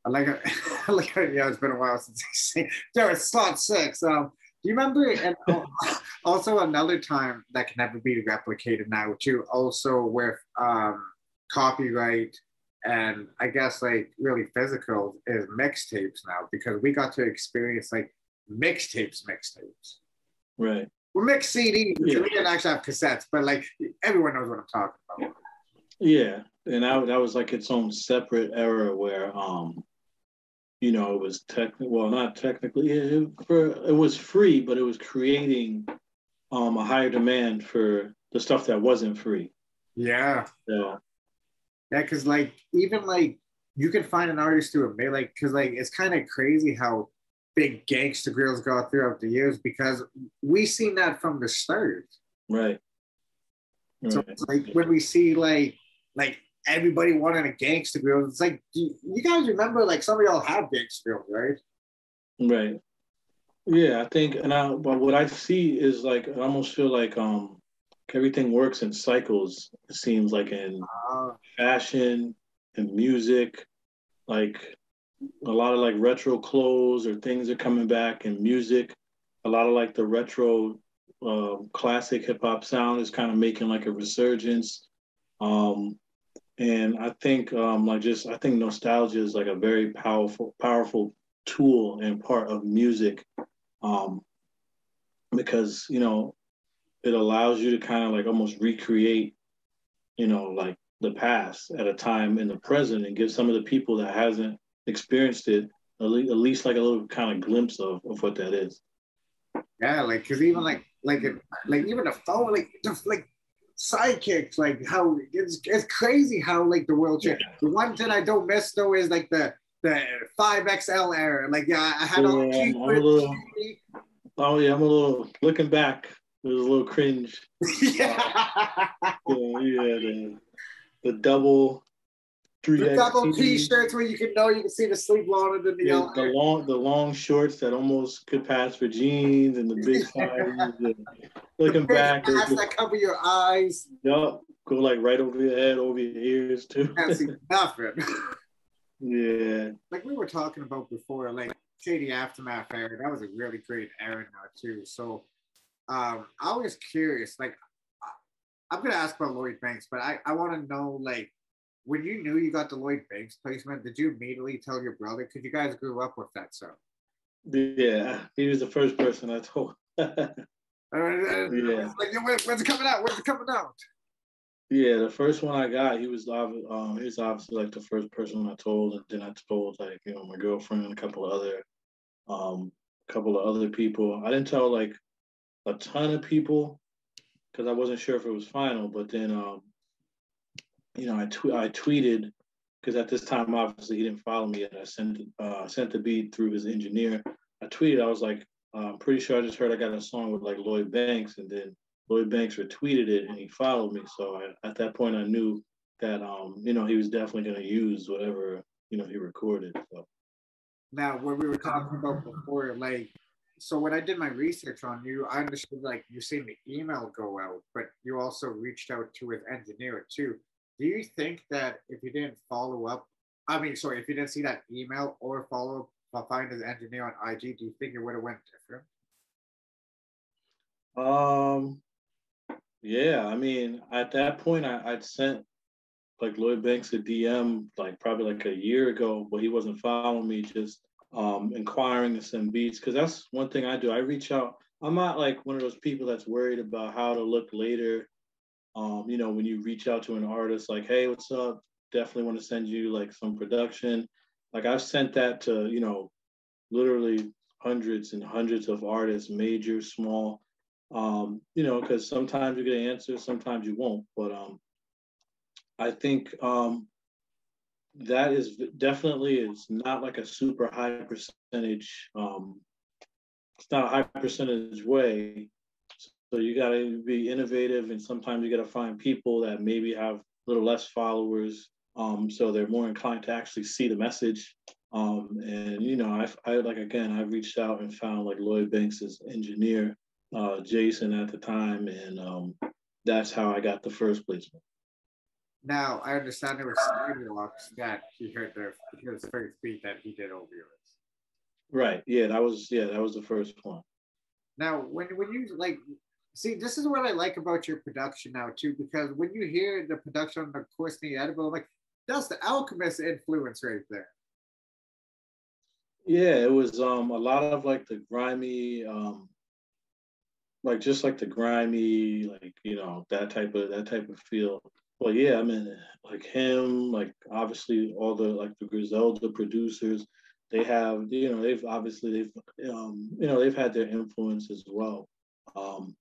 I like it, I like it, yeah, it's been a while since I've seen it. Yo, it's slot six. Um, Do you remember, and also another time that can never be replicated now too, also with um, copyright and I guess like really physical, is mixtapes now, because we got to experience like mixtapes, mixtapes. Right. Well, mix C Ds. Yeah. We didn't actually have cassettes, but like everyone knows what I'm talking about. Yeah, and I, that was like its own separate era where, um, you know, it was technical. Well, not technically. It, for, it was free, but it was creating um, a higher demand for the stuff that wasn't free. Yeah. So, yeah, because like even like you can find an artist through a like because like it's kind of crazy how big gangster grills go throughout the years, because we seen that from the start. Right. Right. So it's like when we see like like everybody wanting a gangster grill, it's like do you, you guys remember like some of y'all have gangster grills, right? Right. Yeah, I think, and I but what I see is like I almost feel like um everything works in cycles. It seems like in uh, fashion and music, like a lot of like retro clothes or things are coming back in music. A lot of like the retro uh, classic hip hop sound is kind of making like a resurgence. Um, and I think um, like just, I think nostalgia is like a very powerful, powerful tool and part of music um, because, you know, it allows you to kind of like almost recreate, you know, like the past at a time in the present and give some of the people that hasn't experienced it at least like a little kind of glimpse of, of what that is. Yeah, like because even like like it, like even the phone, like just like sidekicks, like how it's, it's crazy how like the world changed. Yeah. The one thing I don't miss though is like the the five X L era. Like yeah, I had all. Yeah, I'm a little, oh yeah, I'm a little looking back. It was a little cringe. Yeah. Uh, yeah, yeah, the, the double three. The double T-shirts where you can know you can see the sleeve longer than the yeah, other. The long, the long shorts that almost could pass for jeans, and the big size. Looking the back, masks that just, cover your eyes. Yup, go like right over your head, over your ears too. Can't see nothing. Yeah. Like we were talking about before, like Shady Aftermath era. That was a really great era now too. So. Um, I was curious, like, I'm going to ask about Lloyd Banks, but I, I want to know, like, when you knew you got the Lloyd Banks placement, did you immediately tell your brother? Because you guys grew up with that, so. Yeah, he was the first person I told. uh, yeah. Like, Yo, when's it coming out? When's it coming out? Yeah, the first one I got, he was, um, he was obviously, like, the first person I told, and then I told, like, you know, my girlfriend and a couple of other, um, couple of other people. I didn't tell, like, a ton of people because I wasn't sure if it was final, but then um you know I tw I tweeted, because at this time obviously he didn't follow me, and I sent uh sent the beat through his engineer. I tweeted, I was like, I'm pretty sure I just heard I got a song with like Lloyd Banks, and then Lloyd Banks retweeted it and he followed me. So I, at that point I knew that um you know he was definitely going to use whatever you know he recorded. So. Now what we were talking about before, like so when I did my research on you, I understood like you seen the email go out, but you also reached out to his engineer too. Do you think that if you didn't follow up, I mean, sorry, if you didn't see that email or follow up, find his engineer on I G, do you think it would have went different? Um, yeah, I mean, at that point, I, I'd sent like Lloyd Banks a D M like probably like a year ago, but he wasn't following me, just Um, inquiring to send beats, because that's one thing I do. I reach out. I'm not like one of those people that's worried about how to look later. Um, you know, when you reach out to an artist, like, hey, what's up? Definitely want to send you like some production. Like I've sent that to, you know, literally hundreds and hundreds of artists, major, small, um, you know, because sometimes you get an answer, sometimes you won't. But um, I think um, that is definitely, it's not like a super high percentage, um, it's not a high percentage way. So you gotta be innovative, and sometimes you gotta find people that maybe have a little less followers, um, so they're more inclined to actually see the message. Um, and you know, I, I like, again, I reached out and found like Lloyd Banks's engineer, uh, Jason at the time, and um, that's how I got the first placement. Now, I understand there were sidewalks that he heard the his first beat that he did over yours. Right. Yeah, that was yeah, that was the first one. Now, when when you like see, this is what I like about your production now too, because when you hear the production on the Courtney Edible, I'm like, that's the Alchemist influence right there. Yeah, it was um a lot of like the grimy um like just like the grimy, like, you know, that type of that type of feel. Well, yeah, I mean, like him, like obviously all the like the Griselda producers, they have, you know, they've obviously they've um, you know, they've had their influence as well. Um,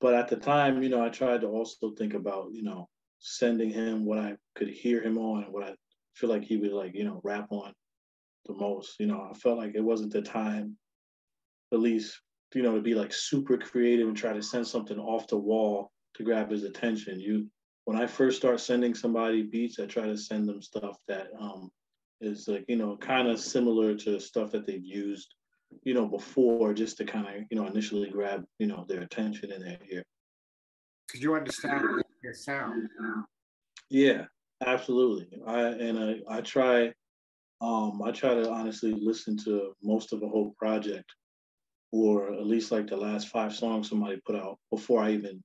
but at the time, you know, I tried to also think about, you know, sending him what I could hear him on, what I feel like he would like, you know, rap on the most. You know, I felt like it wasn't the time, at least, you know, to be like super creative and try to send something off the wall to grab his attention. You When I first start sending somebody beats, I try to send them stuff that um, is like, you know, kind of similar to stuff that they've used, you know, before, just to kind of, you know, initially grab, you know, their attention in their ear. Could you understand your sound? Yeah, absolutely. I and I, I try, um, I try to honestly listen to most of a whole project, or at least like the last five songs somebody put out before I even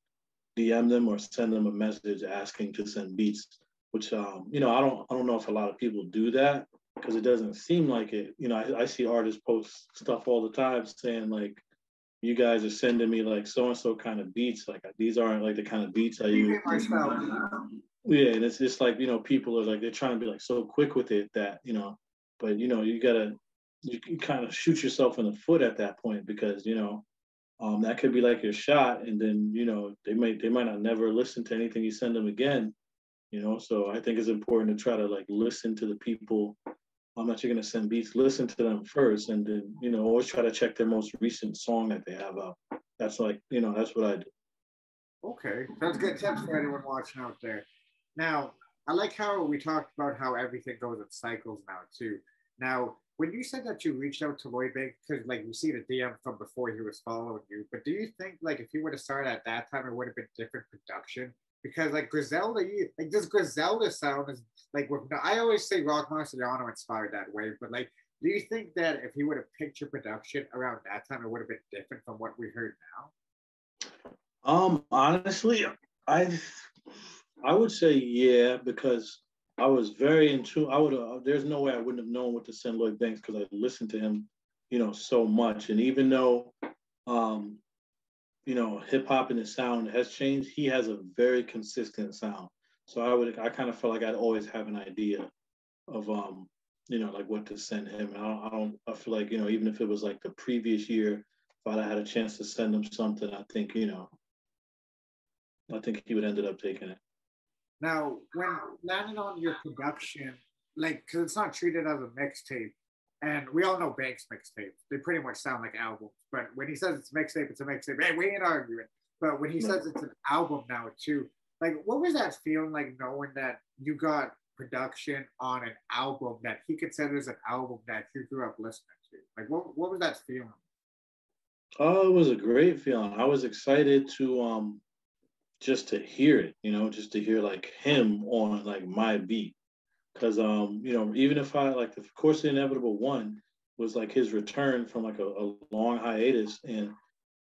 D M them or send them a message asking to send beats, which, um, you know, I don't I don't know if a lot of people do that, because it doesn't seem like it. You know, I, I see artists post stuff all the time saying like, you guys are sending me like so-and-so kind of beats. Like, these aren't like the kind of beats I use. Yeah, and it's just like, you know, people are like, they're trying to be like so quick with it that, you know, but, you know, you gotta, you can kind of shoot yourself in the foot at that point, because, you know, Um, that could be like your shot, and then, you know, they might they might not never listen to anything you send them again, you know. So I think it's important to try to like listen to the people um, that you're gonna send beats. Listen to them first, and then, you know, always try to check their most recent song that they have out. That's like, you know, that's what I do. Okay, sounds good tips for anyone watching out there. Now, I like how we talked about how everything goes in cycles now too. Now, when you said that you reached out to Lloyd Banks, because like you see the D M from before he was following you, but do you think like if you would have started at that time, it would have been different production? Because like Griselda, you, like this Griselda sound is like, with, I always say Rock Marciano inspired that way, but like, do you think that if he would have picked your production around that time, it would have been different from what we heard now? Um, honestly, I, I would say yeah, because I was very in tune. I would have, there's no way I wouldn't have known what to send Lloyd Banks, because I listened to him, you know, so much. And even though, um, you know, hip hop and his sound has changed, he has a very consistent sound. So I would, I kind of felt like I'd always have an idea of, um, you know, like what to send him. And I don't, I don't, I feel like, you know, even if it was like the previous year, if I had a chance to send him something, I think, you know, I think he would ended up taking it. Now, when landing on your production, like, because it's not treated as a mixtape, and we all know Banks mixtapes, they pretty much sound like albums, but when he says it's a mixtape, it's a mixtape. Hey, we ain't arguing. But when he says it's an album now, too, like, what was that feeling like, knowing that you got production on an album that he considers an album that you grew up listening to? Like, what, what was that feeling? Oh, it was a great feeling. I was excited to, um, just to hear it, you know, just to hear like him on like my beat. Cause, um, you know, even if I like, of course, the Inevitable One was like his return from like a, a long hiatus. And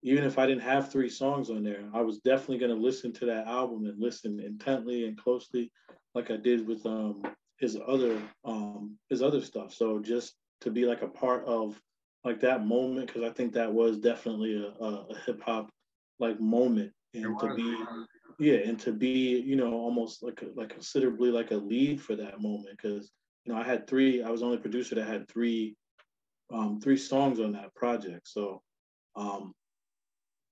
even if I didn't have three songs on there, I was definitely going to listen to that album and listen intently and closely, like I did with um, his other, um, his other stuff. So just to be like a part of like that moment, cause I think that was definitely a, a, a hip hop like moment. And to be, yeah, and to be, you know, almost like a, like considerably like a lead for that moment, because, you know, I had three, I was the only producer that had three, um, three songs on that project. So, um,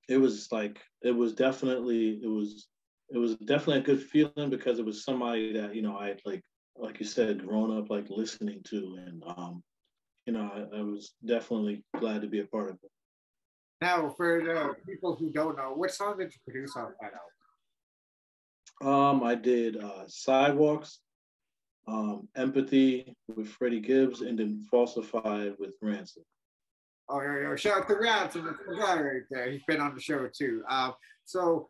it was like, it was definitely, it was, it was definitely a good feeling, because it was somebody that, you know, I had like, like you said, grown up like listening to, and, um, you know, I, I was definitely glad to be a part of it. Now, for the people who don't know, what song did you produce on that album? Um, I did uh, Sidewalks, um, Empathy with Freddie Gibbs, and then Falsified with Ransom. Oh, yeah, yeah. Shout out to Ransom, that's the guy right there. He's been on the show too. Um, so,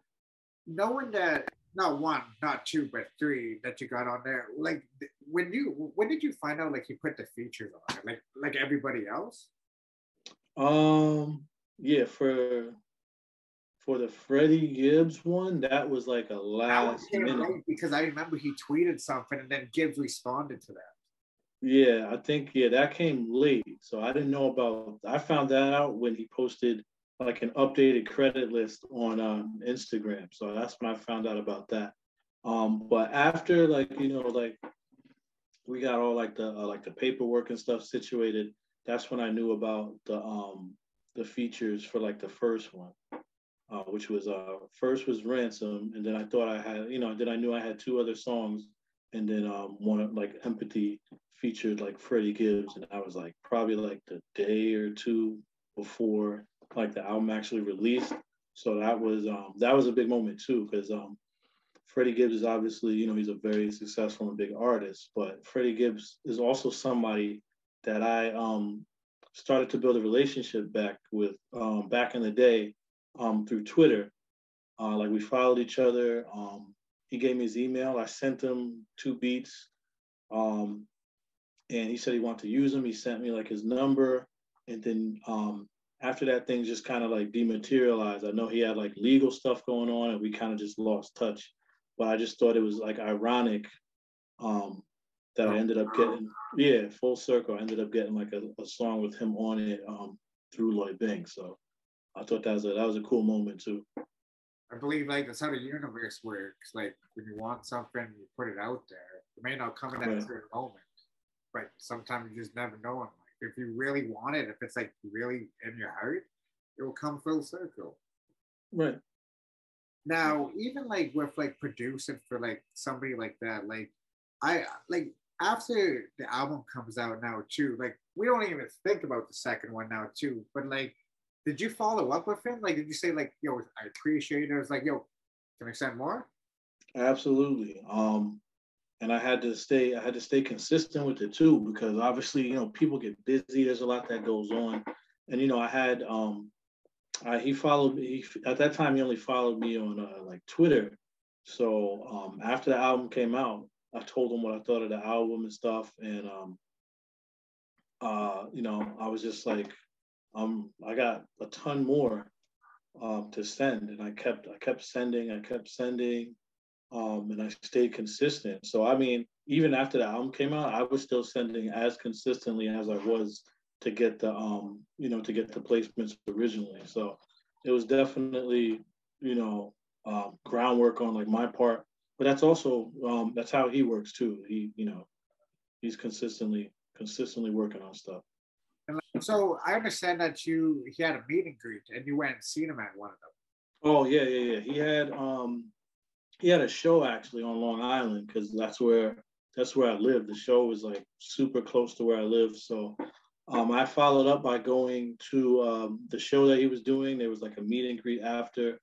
knowing that, not one, not two, but three that you got on there, like, when you, when did you find out, like, you put the features on it? Like, like everybody else? Um... Yeah, for for the Freddie Gibbs one, that was like a last minute. Right, because I remember he tweeted something and then Gibbs responded to that. Yeah, I think, yeah, that came late. So I didn't know about, I found that out when he posted like an updated credit list on um, Instagram. So that's when I found out about that. Um, but after, like, you know, like we got all like the, uh, like the paperwork and stuff situated, that's when I knew about the, um, the features for like the first one, uh, which was, uh, first was Ransom. And then I thought I had, you know, then I knew I had two other songs, and then um, one like Empathy featured like Freddie Gibbs. And I was like, probably like the day or two before like the album actually released. So that was, um, that was a big moment too, because, um, Freddie Gibbs is obviously, you know, he's a very successful and big artist, but Freddie Gibbs is also somebody that I um, started to build a relationship back with um, back in the day um, through Twitter. Uh, like we followed each other. Um, he gave me his email. I sent him two beats um, and he said he wanted to use them. He sent me like his number. And then um, after that, things just kind of like dematerialized. I know he had like legal stuff going on and we kind of just lost touch. But I just thought it was like ironic um, that I ended up getting, yeah, full circle. I ended up getting like a, a song with him on it um, through Lloyd Banks. So I thought that was, a, that was a cool moment too. I believe like that's how the universe works. Like when you want something, you put it out there. It may not come in that yeah. certain moment, but sometimes you just never know. Like if you really want it, if it's like really in your heart, it will come full circle. Right. Now, even like with like producing for like somebody like that, like I like after the album comes out now too, like we don't even think about the second one now too. But like, did you follow up with him? Like, did you say like, yo, I appreciate it? I was like, yo, can I send more? Absolutely. Um, and I had to stay, I had to stay consistent with it too, because obviously, you know, people get busy. There's a lot that goes on, and you know, I had um. Uh, he followed me, at that time he only followed me on uh, like Twitter. So um, after the album came out, I told him what I thought of the album and stuff. And, um, uh, you know, I was just like, um, I got a ton more um, to send. And I kept, I kept sending, I kept sending um, and I stayed consistent. So, I mean, even after the album came out, I was still sending as consistently as I was to get the, um, you know, to get the placements originally. So it was definitely, you know, um, groundwork on like my part, but that's also, um, that's how he works too. He, you know, he's consistently, consistently working on stuff. And so I understand that you, he had a meet and greet and you went and seen him at one of them. Oh yeah, yeah, yeah. He had, um, he had a show actually on Long Island, cause that's where, that's where I live. The show was like super close to where I live. So Um, I followed up by going to um, the show that he was doing. There was like a meet and greet after.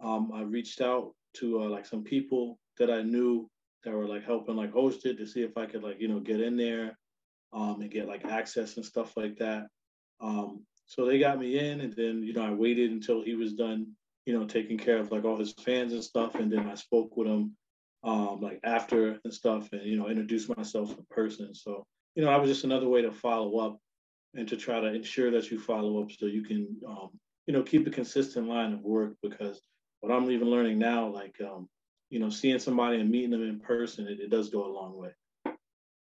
Um, I reached out to uh, like some people that I knew that were like helping like host it to see if I could like, you know, get in there um, and get like access and stuff like that. Um, so they got me in, and then, you know, I waited until he was done, you know, taking care of like all his fans and stuff. And then I spoke with him um, like after and stuff, and, you know, introduced myself in person. So, you know, I was just another way to follow up and to try to ensure that you follow up so you can, um, you know, keep a consistent line of work. Because what I'm even learning now, like, um, you know, seeing somebody and meeting them in person, it, it does go a long way.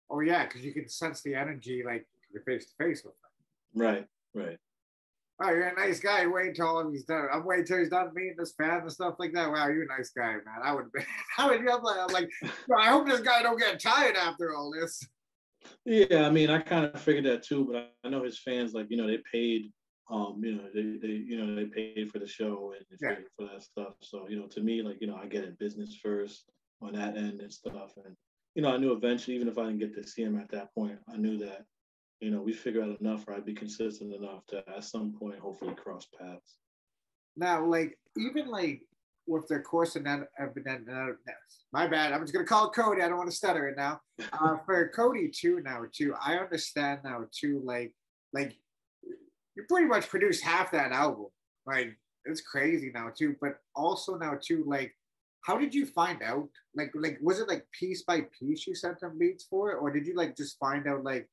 Oh, yeah, because you can sense the energy, like, you're face-to-face with them. Right, right. Oh, you're a nice guy. Wait till he's done. I'm waiting till he's done meeting this fan and stuff like that. Wow, you're a nice guy, man. I would be, I would be, I'm like, I'm like I hope this guy don't get tired after all this. Yeah, I mean, I kind of figured that too, but I know his fans, like, you know, they paid, um, you know, they, they, you know, they paid for the show and they paid for that stuff. So, you know, to me, like, you know, I get in business first on that end and stuff. And, you know, I knew eventually, even if I didn't get to see him at that point, I knew that, you know, we figure out enough, or I'd be consistent enough to at some point, hopefully cross paths. Now, like, even like with their course of that, my bad, I'm just going to call it Cody. I don't want to stutter it now. Uh, for Cody too now too, I understand now too, like, like you pretty much produced half that album. Like, it's crazy now too, but also now too, like, how did you find out? Like, like, was it like piece by piece you sent them beats for it? Or did you like just find out, like,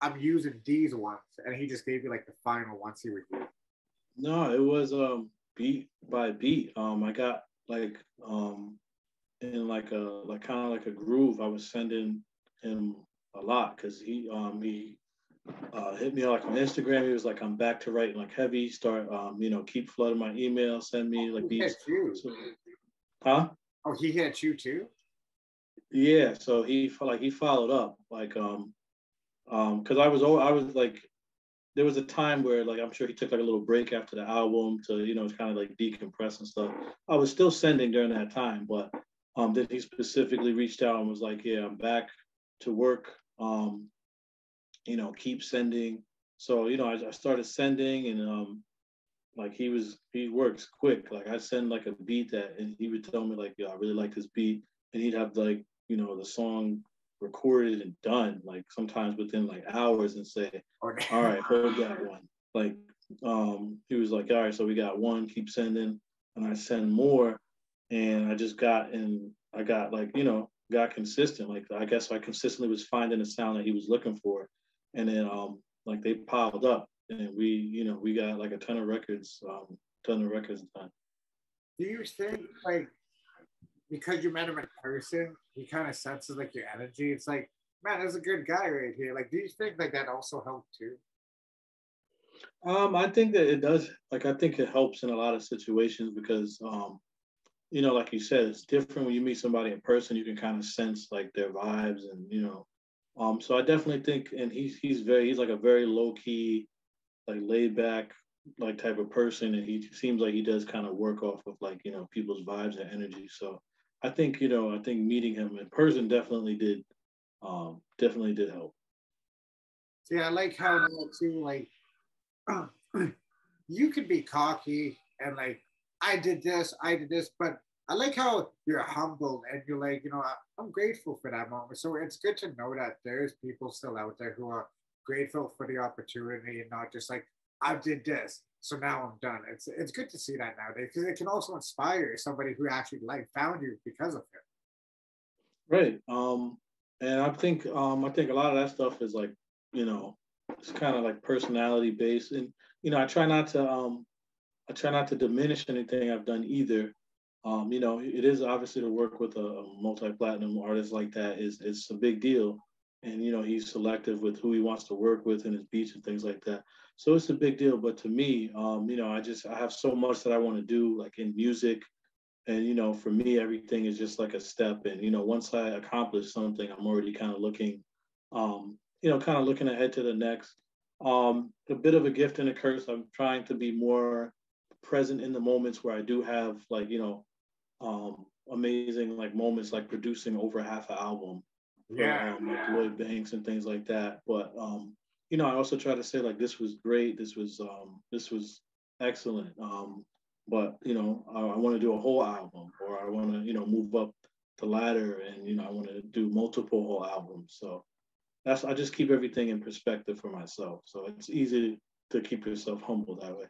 I'm using these ones and he just gave you like the final ones he would do? No, it was, um, beat by beat. um I got like um in like a like kind of like a groove. I was sending him a lot because he um he uh, hit me like on Instagram. He was like, I'm back to writing like heavy. Start, um, you know, keep flooding my email. Send me like these. So, huh? Oh, he hit you too? Yeah. So he like he followed up like um um because I was I was like there was a time where like I'm sure he took like a little break after the album to you know kind of like decompress and stuff. I was still sending during that time, but um then he specifically reached out and was like, yeah, I'm back to work. Um, you know, keep sending. So you know I, I started sending and um. Like he was, he works quick. Like I send like a beat that, and he would tell me like, "Yo, I really like this beat," and he'd have like, you know, the song recorded and done. Like sometimes within like hours, and say, okay. "All right, hold that one." Like um, he was like, "All right, so we got one. Keep sending," and I send more, and I just got and I got like, you know, got consistent. Like I guess I consistently was finding the sound that he was looking for, and then um, like they piled up. And we, you know, we got like a ton of records, um, ton of records done. Do you think, like, because you met him in person, he kind of senses like your energy? It's like, man, there's a good guy right here. Like, do you think like that also helped too? Um, I think that it does. Like, I think it helps in a lot of situations because, um, you know, like you said, it's different when you meet somebody in person. You can kind of sense like their vibes, and you know, um, so I definitely think. And he's he's very he's like a very low key, like laid back, like type of person, and he seems like he does kind of work off of like, you know, people's vibes and energy. So I think, you know, I think meeting him in person definitely did, um, definitely did help. See, I like how that too, like, you could be cocky and like, I did this, I did this, but I like how you're humbled and you're like, you know, I'm grateful for that moment. So it's good to know that there's people still out there who are grateful for the opportunity and not just like, I did this, so now I'm done. It's it's good to see that nowadays because it can also inspire somebody who actually like found you because of it. Right. Um, and I think um I think a lot of that stuff is like, you know, it's kind of like personality based. And you know, I try not to um I try not to diminish anything I've done either. Um, you know, it is obviously to work with a, a multi-platinum artist like that is it's a big deal. And, you know, he's selective with who he wants to work with in his beats and things like that. So it's a big deal. But to me, um, you know, I just, I have so much that I want to do, like in music. And, you know, for me, everything is just like a step. And, you know, once I accomplish something, I'm already kind of looking, um, you know, kind of looking ahead to the next. Um, a bit of a gift and a curse. I'm trying to be more present in the moments where I do have, like, you know, um, amazing, like, moments, like producing over half an album. Yeah, um, yeah. Like Lloyd Banks and things like that. But um, you know, I also try to say like this was great, this was um, this was excellent. Um, but you know, I, I want to do a whole album, or I want to you know move up the ladder, and you know, I want to do multiple whole albums. So that's I just keep everything in perspective for myself. So it's easy to keep yourself humble that way.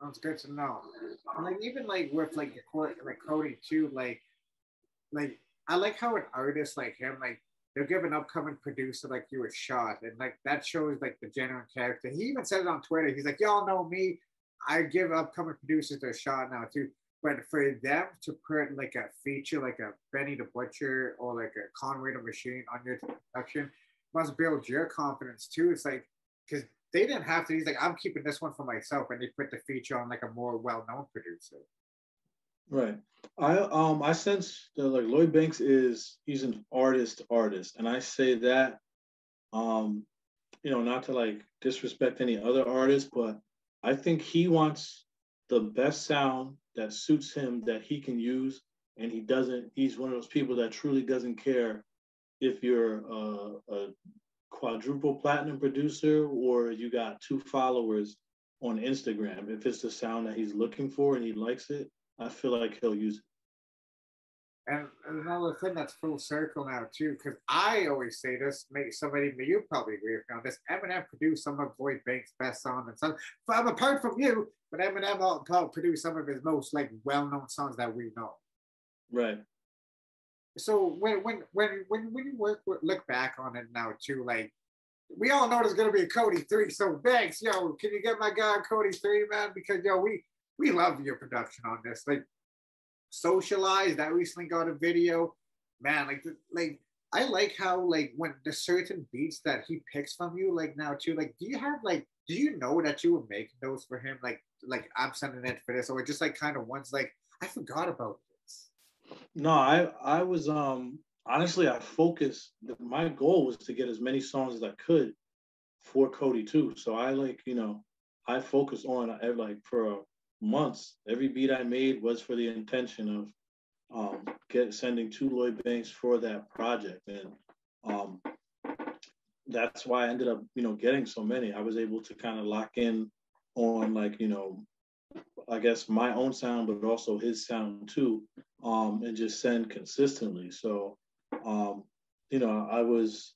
That's good to know. And like even like with like like Cody too, like like. I like how an artist like him, like they'll give an upcoming producer like you a shot, and like that shows like the genuine character. He even said it on Twitter. He's like, "Y'all know me. I give upcoming producers a shot now too." But for them to put like a feature like a Benny the Butcher or like a Conway the Machine on your production must build your confidence too. It's like because they didn't have to. He's like, "I'm keeping this one for myself," and they put the feature on like a more well-known producer. Right. I um I sense that like Lloyd Banks is he's an artist artist. And I say that um you know not to like disrespect any other artist, but I think he wants the best sound that suits him that he can use, and he doesn't he's one of those people that truly doesn't care if you're a, a quadruple platinum producer or you got two followers on Instagram. If it's the sound that he's looking for and he likes it, I feel like he'll use it. And another thing that's full circle now too, because I always say this, maybe somebody, you probably agree with me on this, Eminem produced some of Lloyd Banks' best songs and songs, from, apart from you, but Eminem produced some of his most like well-known songs that we know. Right. So when when when when we work, look back on it now too, like, we all know there's going to be a Cody three, so Banks, yo, can you get my guy Cody three, man? Because, yo, we... We love your production on this. Like, Socialize, that recently got a video. Man, like, like I like how, like, when the certain beats that he picks from you, like, now too, like, do you have, like, do you know that you were making those for him? Like, like I'm sending it for this, or just like kind of once, like, I forgot about this. No, I, I was, um, honestly, I focused. My goal was to get as many songs as I could for Cody too. So I, like, you know, I focused on, like, for months, every beat I made was for the intention of, um, get sending to Lloyd Banks for that project. And um, that's why I ended up, you know, getting so many. I was able to kind of lock in on, like, you know, I guess my own sound, but also his sound too, um, and just send consistently. So, um, you know, I was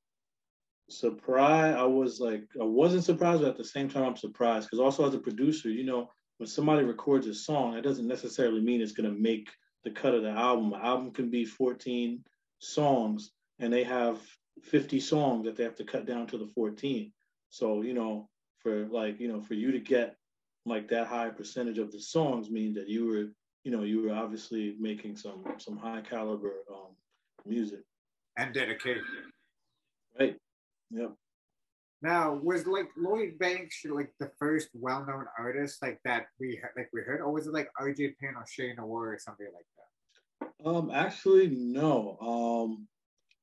surprised. I was like, I wasn't surprised, but at the same time, I'm surprised. Because also as a producer, you know, when somebody records a song, it doesn't necessarily mean it's going to make the cut of the album. The album can be fourteen songs and they have fifty songs that they have to cut down to the fourteen. So, you know, for like, you know, for you to get like that high percentage of the songs means that you were, you know, you were obviously making some, some high caliber um, music. And dedication. Right. Yep. Now, was like Lloyd Banks like the first well-known artist like that we like we heard, or was it like R J Payne or Shea Noir or something like that? Um, actually, no. Um,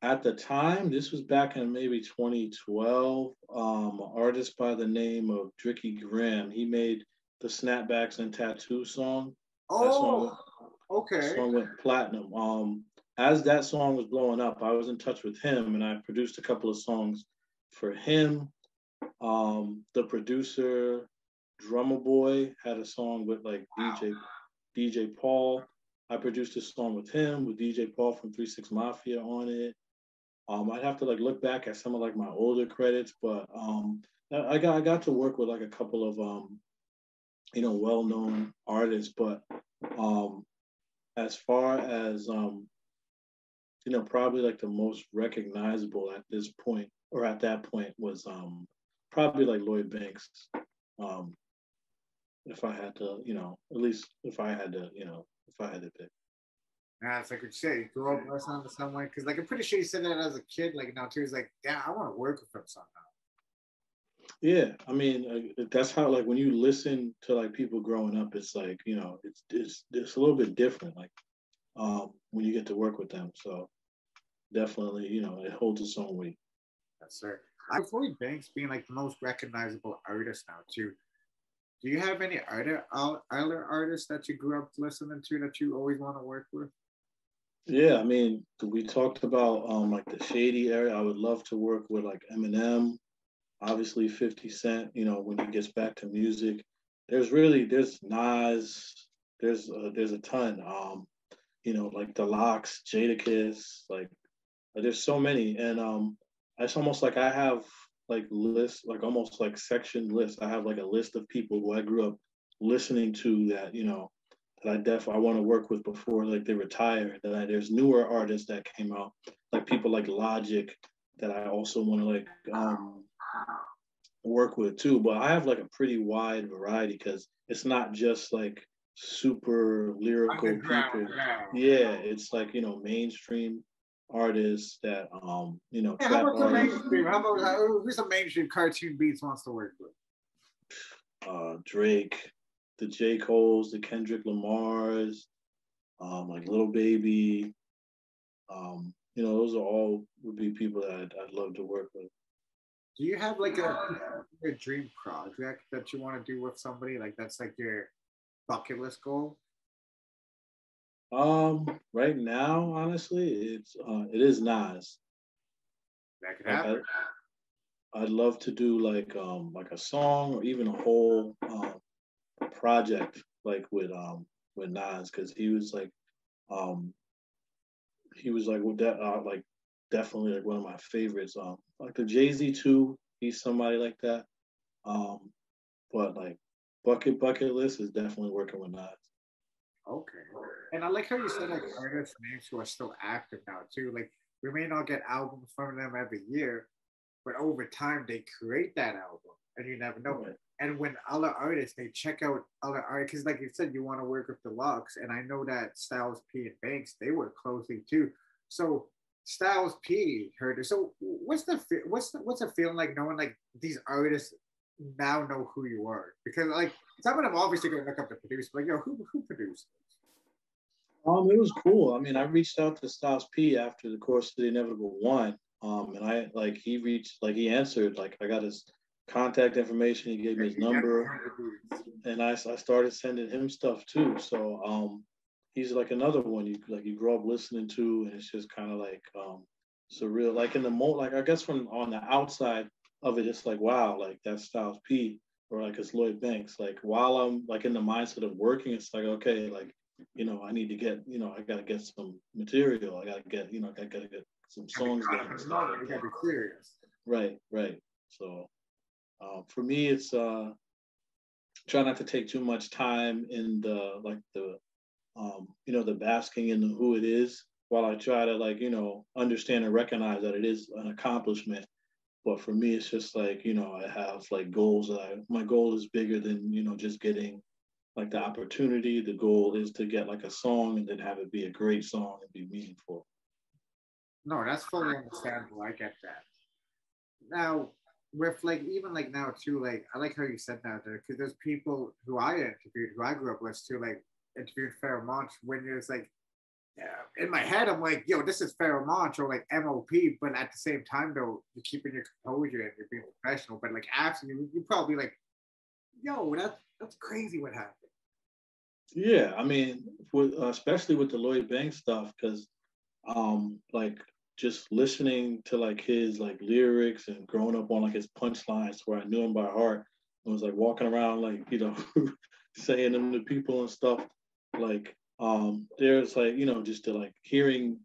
at the time, this was back in maybe twenty twelve. Um, an artist by the name of Dricky Graham. He made the Snapbacks and Tattoo song. Oh, that song went, okay. That song went platinum. Um, as that song was blowing up, I was in touch with him, and I produced a couple of songs for him. Um, the producer Drummer Boy had a song with like wow. D J D J Paul. I produced a song with him with D J Paul from three six Mafia on it. Um, I'd have to like look back at some of like my older credits, but um, I got I got to work with like a couple of um, you know, well-known artists. But um, as far as um, you know, probably like the most recognizable at this point, or at that point, was um, probably like Lloyd Banks. Um, if I had to, you know, at least if I had to, you know, if I had to pick. Yeah, it's like what you said, you throw a person onto someone, because like I'm pretty sure you said that as a kid, like now too, it's like, yeah, I want to work with them somehow. Yeah, I mean, that's how, like, when you listen to like people growing up, it's like, you know, it's, it's, it's a little bit different, like um, when you get to work with them. So definitely, you know, it holds its own weight. Yes, sir. With Lloyd Banks being like the most recognizable artist now too, do you have any other other artists that you grew up listening to that you always want to work with? Yeah, I mean, we talked about um like the Shady area. I would love to work with like Eminem, obviously fifty Cent. You know, when he gets back to music, there's really there's Nas, there's a, there's a ton. Um, you know, like the Lox, Jadakiss, like there's so many, and um. It's almost like I have like lists, like almost like section lists. I have like a list of people who I grew up listening to that, you know, that I definitely I want to work with before like they retire. That I, there's newer artists that came out, like people like Logic that I also want to like um, work with too. But I have like a pretty wide variety because it's not just like super lyrical people. Yeah, it's like, you know, mainstream artists that um you know. Yeah, how about the mainstream? How about uh, who's the mainstream cartoon Beats wants to work with? Uh, Drake, the J. Cole's, the Kendrick Lamar's, um, like Lil Baby. Um, you know, those are all would be people that I'd, I'd love to work with. Do you have like a, a dream project that you want to do with somebody? Like that's like your bucket list goal. Um, right now, honestly, it's uh, it is Nas. That could happen. I'd, I'd love to do like um like a song or even a whole um project like with um with Nas, because he was like um he was like well de- uh, like definitely like one of my favorites. Um, like the Jay-Z too. He's somebody like that. Um, but like bucket bucket list is definitely working with Nas. Okay. And I like how you said like artists' names who are still active now too. Like we may not get albums from them every year, but over time they create that album and you never know it. And when other artists, they check out other artists, because like you said, you want to work with Deluxe. And I know that Styles P and Banks, they work closely too. So Styles P heard it. So what's the what's the, what's it feeling like knowing like these artists now know who you are? Because like some of them obviously going to look up the producer, but yo, who who produced this? Um, it was cool. I mean, I reached out to Styles P after the course of The Inevitable One, um, and I like he reached like he answered like I got his contact information. He gave me his number, and I I started sending him stuff too. So um. He's like another one you like you grow up listening to, and it's just kind of like um, surreal. Like in the moment, like I guess from on the outside of it, it's like wow, like that's Styles P, or like it's Lloyd Banks. Like while I'm like in the mindset of working, it's like okay, like you know I need to get you know I gotta get some material. I gotta get you know I gotta get some songs. I mean, gotta be serious. Right, right. So uh, for me, it's uh, try not to take too much time in the like the. Um, you know, the basking in the who it is, while I try to like, you know, understand and recognize that it is an accomplishment. But for me, it's just like, you know, I have like goals. That I, my goal is bigger than, you know, just getting like the opportunity. The goal is to get like a song and then have it be a great song and be meaningful. No, that's fully understandable. I get that. Now, with like, even like now too, like, I like how you said that there, because there's people who I interviewed, who I grew up with too, like, interviewed Pharoah Monch when you're like, yeah. In my head, I'm like, yo, this is Pharoah Monch or like M O P, but at the same time, though, you're keeping your composure and you're being professional. But like, after you, you probably like, yo, that's that's crazy what happened. Yeah, I mean, with, uh, especially with the Lloyd Banks stuff, because um, like just listening to like his like lyrics and growing up on like his punchlines where I knew him by heart, and was like walking around like you know saying them to people and stuff. Like um there's like you know just to like hearing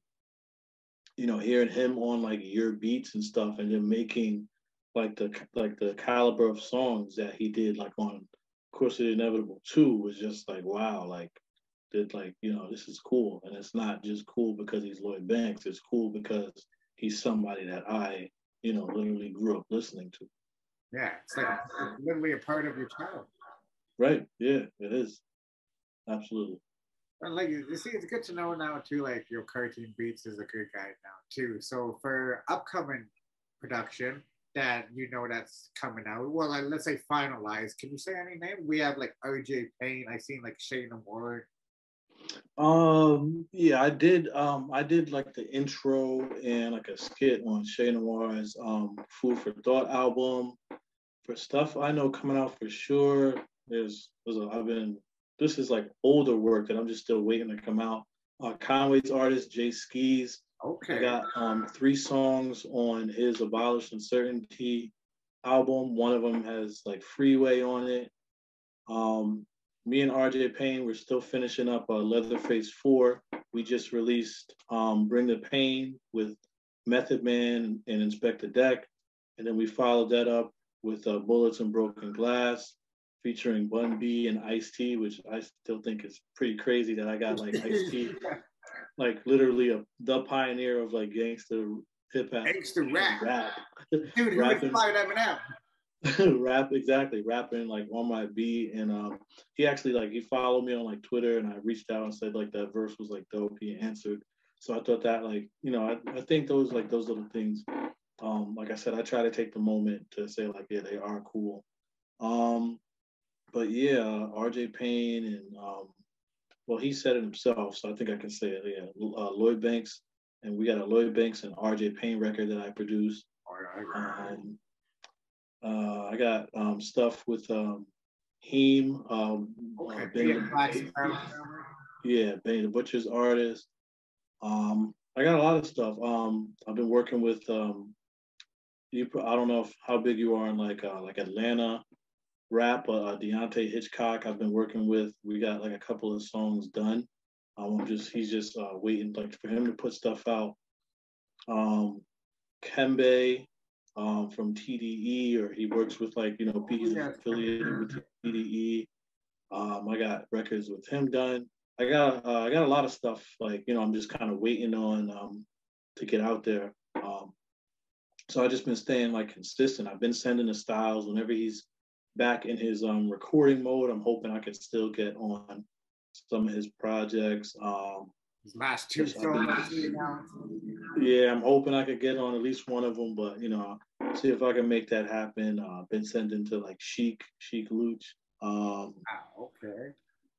you know hearing him on like your beats and stuff, and then making like the like the caliber of songs that he did like on Course of the Inevitable two was just like wow, like did like you know this is cool. And it's not just cool because he's Lloyd Banks, it's cool because he's somebody that I you know literally grew up listening to. Yeah, it's like it's literally a part of your childhood. Right, yeah, it is. Absolutely. And like you see, it's good to know now too, like your Cartoon Beats is a good guide now too. So for upcoming production that you know that's coming out, well like, let's say finalized, can you say any name? We have like R J Payne, I seen like Shayna Ward. Um yeah, I did um I did like the intro and like a skit on Shayna Ward's um Food for Thought album. For stuff I know coming out for sure, there's, there's a, I've been this is like older work that I'm just still waiting to come out. Uh, Conway's artist, Jay Skeez. Okay. I got um, three songs on his Abolish Uncertainty album. One of them has like Freeway on it. Um, me and R J Payne, we're still finishing up uh, Leatherface four. We just released um, Bring the Pain with Method Man and Inspect the Deck. And then we followed that up with uh, Bullets and Broken Glass, featuring Bun B and Ice-T, which I still think is pretty crazy that I got like Ice-T, like literally a, the pioneer of like gangster hip-hop. Gangster rap. rap. Dude, who inspired Eminem? Rap, exactly. Rapping like on my beat. And um, he actually like, he followed me on like Twitter, and I reached out and said like that verse was like dope. He answered. So I thought that like, you know, I, I think those like those little things, um, like I said, I try to take the moment to say like, yeah, they are cool. Um, But yeah, R J Payne and, um, well, he said it himself, so I think I can say it, yeah, uh, Lloyd Banks. And we got a Lloyd Banks and R J Payne record that I produced. All right. Um, uh, I got um, stuff with um, Heem. Um, okay, uh, Benny, the, yeah, Benny the Butcher's artist. Um, I got a lot of stuff. Um, I've been working with, um, you. I don't know if, how big you are in like uh, like Atlanta rap, uh, Deontay Hitchcock I've been working with. We got like a couple of songs done. Um, I'm just, he's just uh, waiting like for him to put stuff out. Um, Kembe um, from T D E, or he works with like, you know, he's affiliated with T D E. Um, I got records with him done. I got, uh, I got a lot of stuff like, you know, I'm just kind of waiting on um, to get out there. Um, so I've just been staying like consistent. I've been sending the Styles whenever he's back in his um, recording mode. I'm hoping I can still get on some of his projects. Um, last two films. Yeah, I'm hoping I could get on at least one of them, but you know, see if I can make that happen. Uh, been sent into like Sheik, Sheik Luch. Um, wow, okay.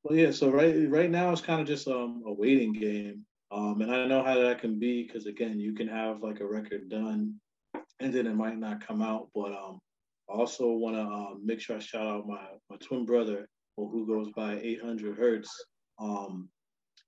Well, yeah. So right, right now it's kind of just um, a waiting game, um, and I know how that can be because again, you can have like a record done, and then it might not come out. But um, I also want to um, make sure I shout out my my twin brother, who goes by eight hundred Hertz. Um,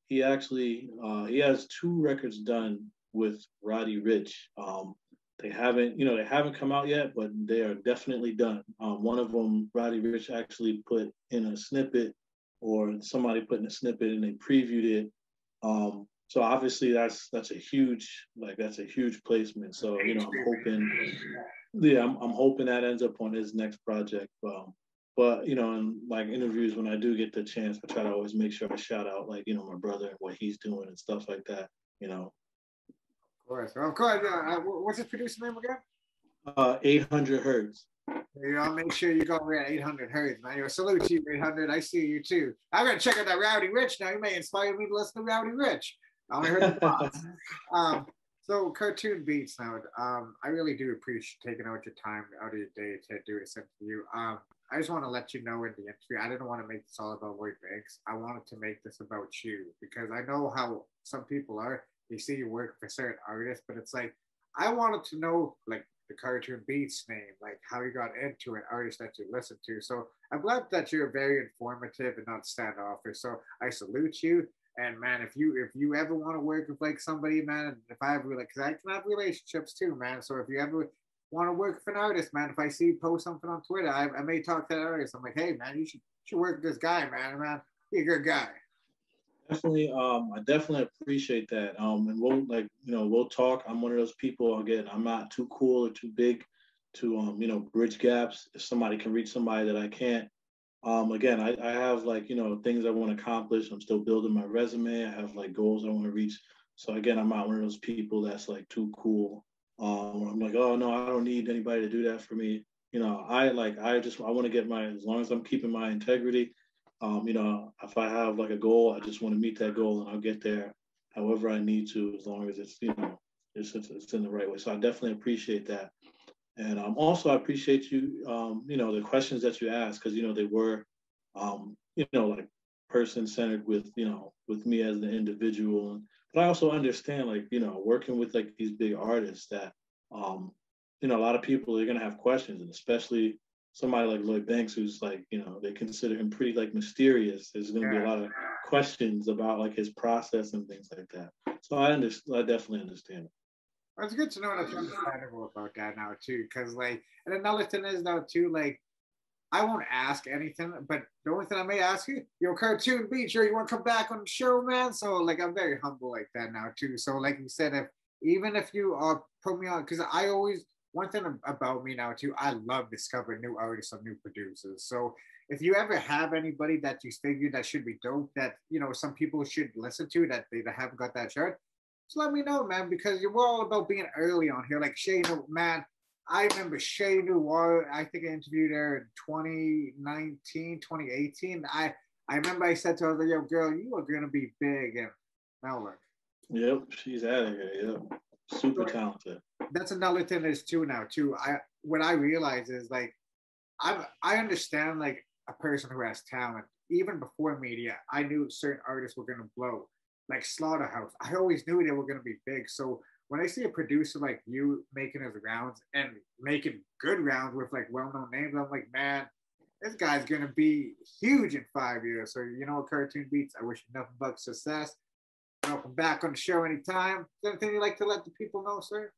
he actually uh, he has two records done with Roddy Ricch. Um, they haven't, you know, they haven't come out yet, but they are definitely done. Um, one of them, Roddy Ricch actually put in a snippet, or somebody put in a snippet, and they previewed it. Um, so obviously, that's that's a huge, like that's a huge placement. So you know, I'm hoping, yeah, I'm, I'm hoping that ends up on his next project. Um, But, you know, in like interviews, when I do get the chance, I try to always make sure I shout out, like, you know, my brother and what he's doing and stuff like that, you know. Of course. Of course. Uh, what's his producer name again? Uh, eight hundred Hertz. You know, make sure you go over at eight hundred Hertz, man. Yo, salute to you, eight hundred. I see you, too. I'm going to check out that Rowdy Ricch now. You may inspire me to listen to Rowdy Ricch. I only heard the thoughts. Um So, Cartoon Beats now. Um, I really do appreciate taking out your time out of your day to do it for you. Um, I just want to let you know in the interview, I didn't want to make this all about Lloyd Banks. I wanted to make this about you because I know how some people are. They see you work for certain artists, but it's like, I wanted to know like the Cartoon Beats name, like how you got into an artist that you listen to. So I'm glad that you're very informative and not standoffish. So I salute you. And man, if you if you ever want to work with like somebody, man, and if I ever like, cause I can have relationships too, man. So if you ever want to work for an artist, man, if I see you post something on Twitter, I, I may talk to that artist. I'm like, hey, man, you should, should work with this guy, man, man. He's a good guy. Definitely, um, I definitely appreciate that. Um, and we'll like, you know, we'll talk. I'm one of those people again. I'm not too cool or too big to, um, you know, bridge gaps. If somebody can reach somebody that I can't, um, again, I, I have like, you know, things I want to accomplish. I'm still building my resume. I have like goals I want to reach. So again, I'm not one of those people that's like too cool. Um, I'm like, oh no, I don't need anybody to do that for me. You know, I like, I just, I want to get my, as long as I'm keeping my integrity, um, you know, if I have like a goal, I just want to meet that goal and I'll get there however I need to, as long as it's, you know, it's, it's, it's in the right way. So I definitely appreciate that. And um, also I appreciate you, um, you know, the questions that you asked, cause you know, they were, um, you know, like person-centered with, you know, with me as an individual. And, but I also understand, like, you know, working with, like, these big artists that, um, you know, a lot of people, they're going to have questions, and especially somebody like Lloyd Banks, who's, like, you know, they consider him pretty, like, mysterious. There's going to be a lot of questions about, like, his process and things like that. So I understand, I definitely understand it. Well, it's good to know that's understandable about that now, too, because, like, and another thing is, now, too, like, I won't ask anything, but the only thing I may ask you, yo, Cartoon Beats, yo, you want to come back on the show, man? So, like, I'm very humble like that now, too. So, like you said, if even if you uh, put me on, because I always, one thing about me now, too, I love discovering new artists or new producers. So, if you ever have anybody that you figure that should be dope, that, you know, some people should listen to that they haven't got that chart, just let me know, man, because we're all about being early on here. Like, Shane, man, I remember Shea Noir, I think I interviewed her in twenty nineteen, twenty eighteen. I, I remember I said to her, I was like, yo, girl, you are going to be big. And now look. Yep, she's out of here, yep. Super so, talented. That's another thing is too now, too. I What I realize is, like, I I understand, like, a person who has talent. Even before media, I knew certain artists were going to blow. Like Slaughterhouse, I always knew they were going to be big. So when I see a producer like you making his rounds and making good rounds with like well-known names, I'm like, man, this guy's going to be huge in five years. So, you know, Cartoon Beats, I wish you nothing but success. Welcome back on the show anytime. Is there anything you'd like to let the people know, sir?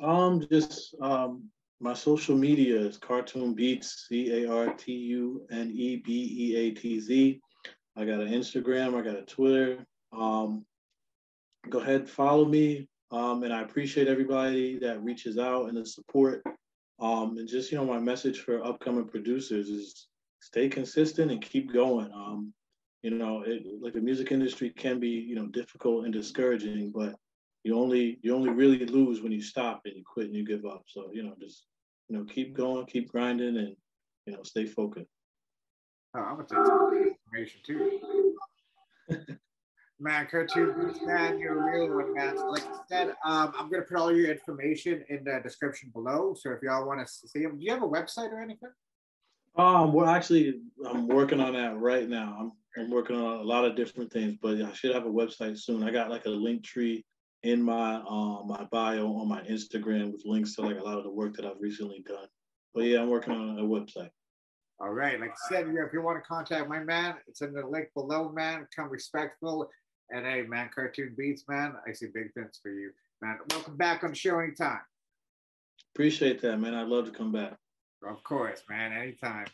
Um, just um, my social media is Cartoon Beats, C A R T U N E B E A T Z. I got an Instagram. I got a Twitter. Um, go ahead, follow me. Um, and I appreciate everybody that reaches out and the support. Um, and just, you know, my message for upcoming producers is stay consistent and keep going. Um, you know, it, like the music industry can be, you know, difficult and discouraging, but you only you only really lose when you stop and you quit and you give up. So, you know, just, you know, keep going, keep grinding, and, you know, stay focused. Oh, I'm going to take some information too. America to understand your real one, man. Like I said, um, I'm going to put all your information in the description below. So if y'all want to see them, do you have a website or anything? Um, well, actually, I'm working on that right now. I'm, I'm working on a lot of different things, but I should have a website soon. I got like a link tree in my uh, my bio on my Instagram with links to like a lot of the work that I've recently done. But yeah, I'm working on a website. All right. Like I said, if you want to contact my man, it's in the link below, man. Come respectful. And hey, man, Cartoon Beats, man. I see big things for you, man. Welcome back on the show anytime. Appreciate that, man. I'd love to come back. Of course, man. Anytime.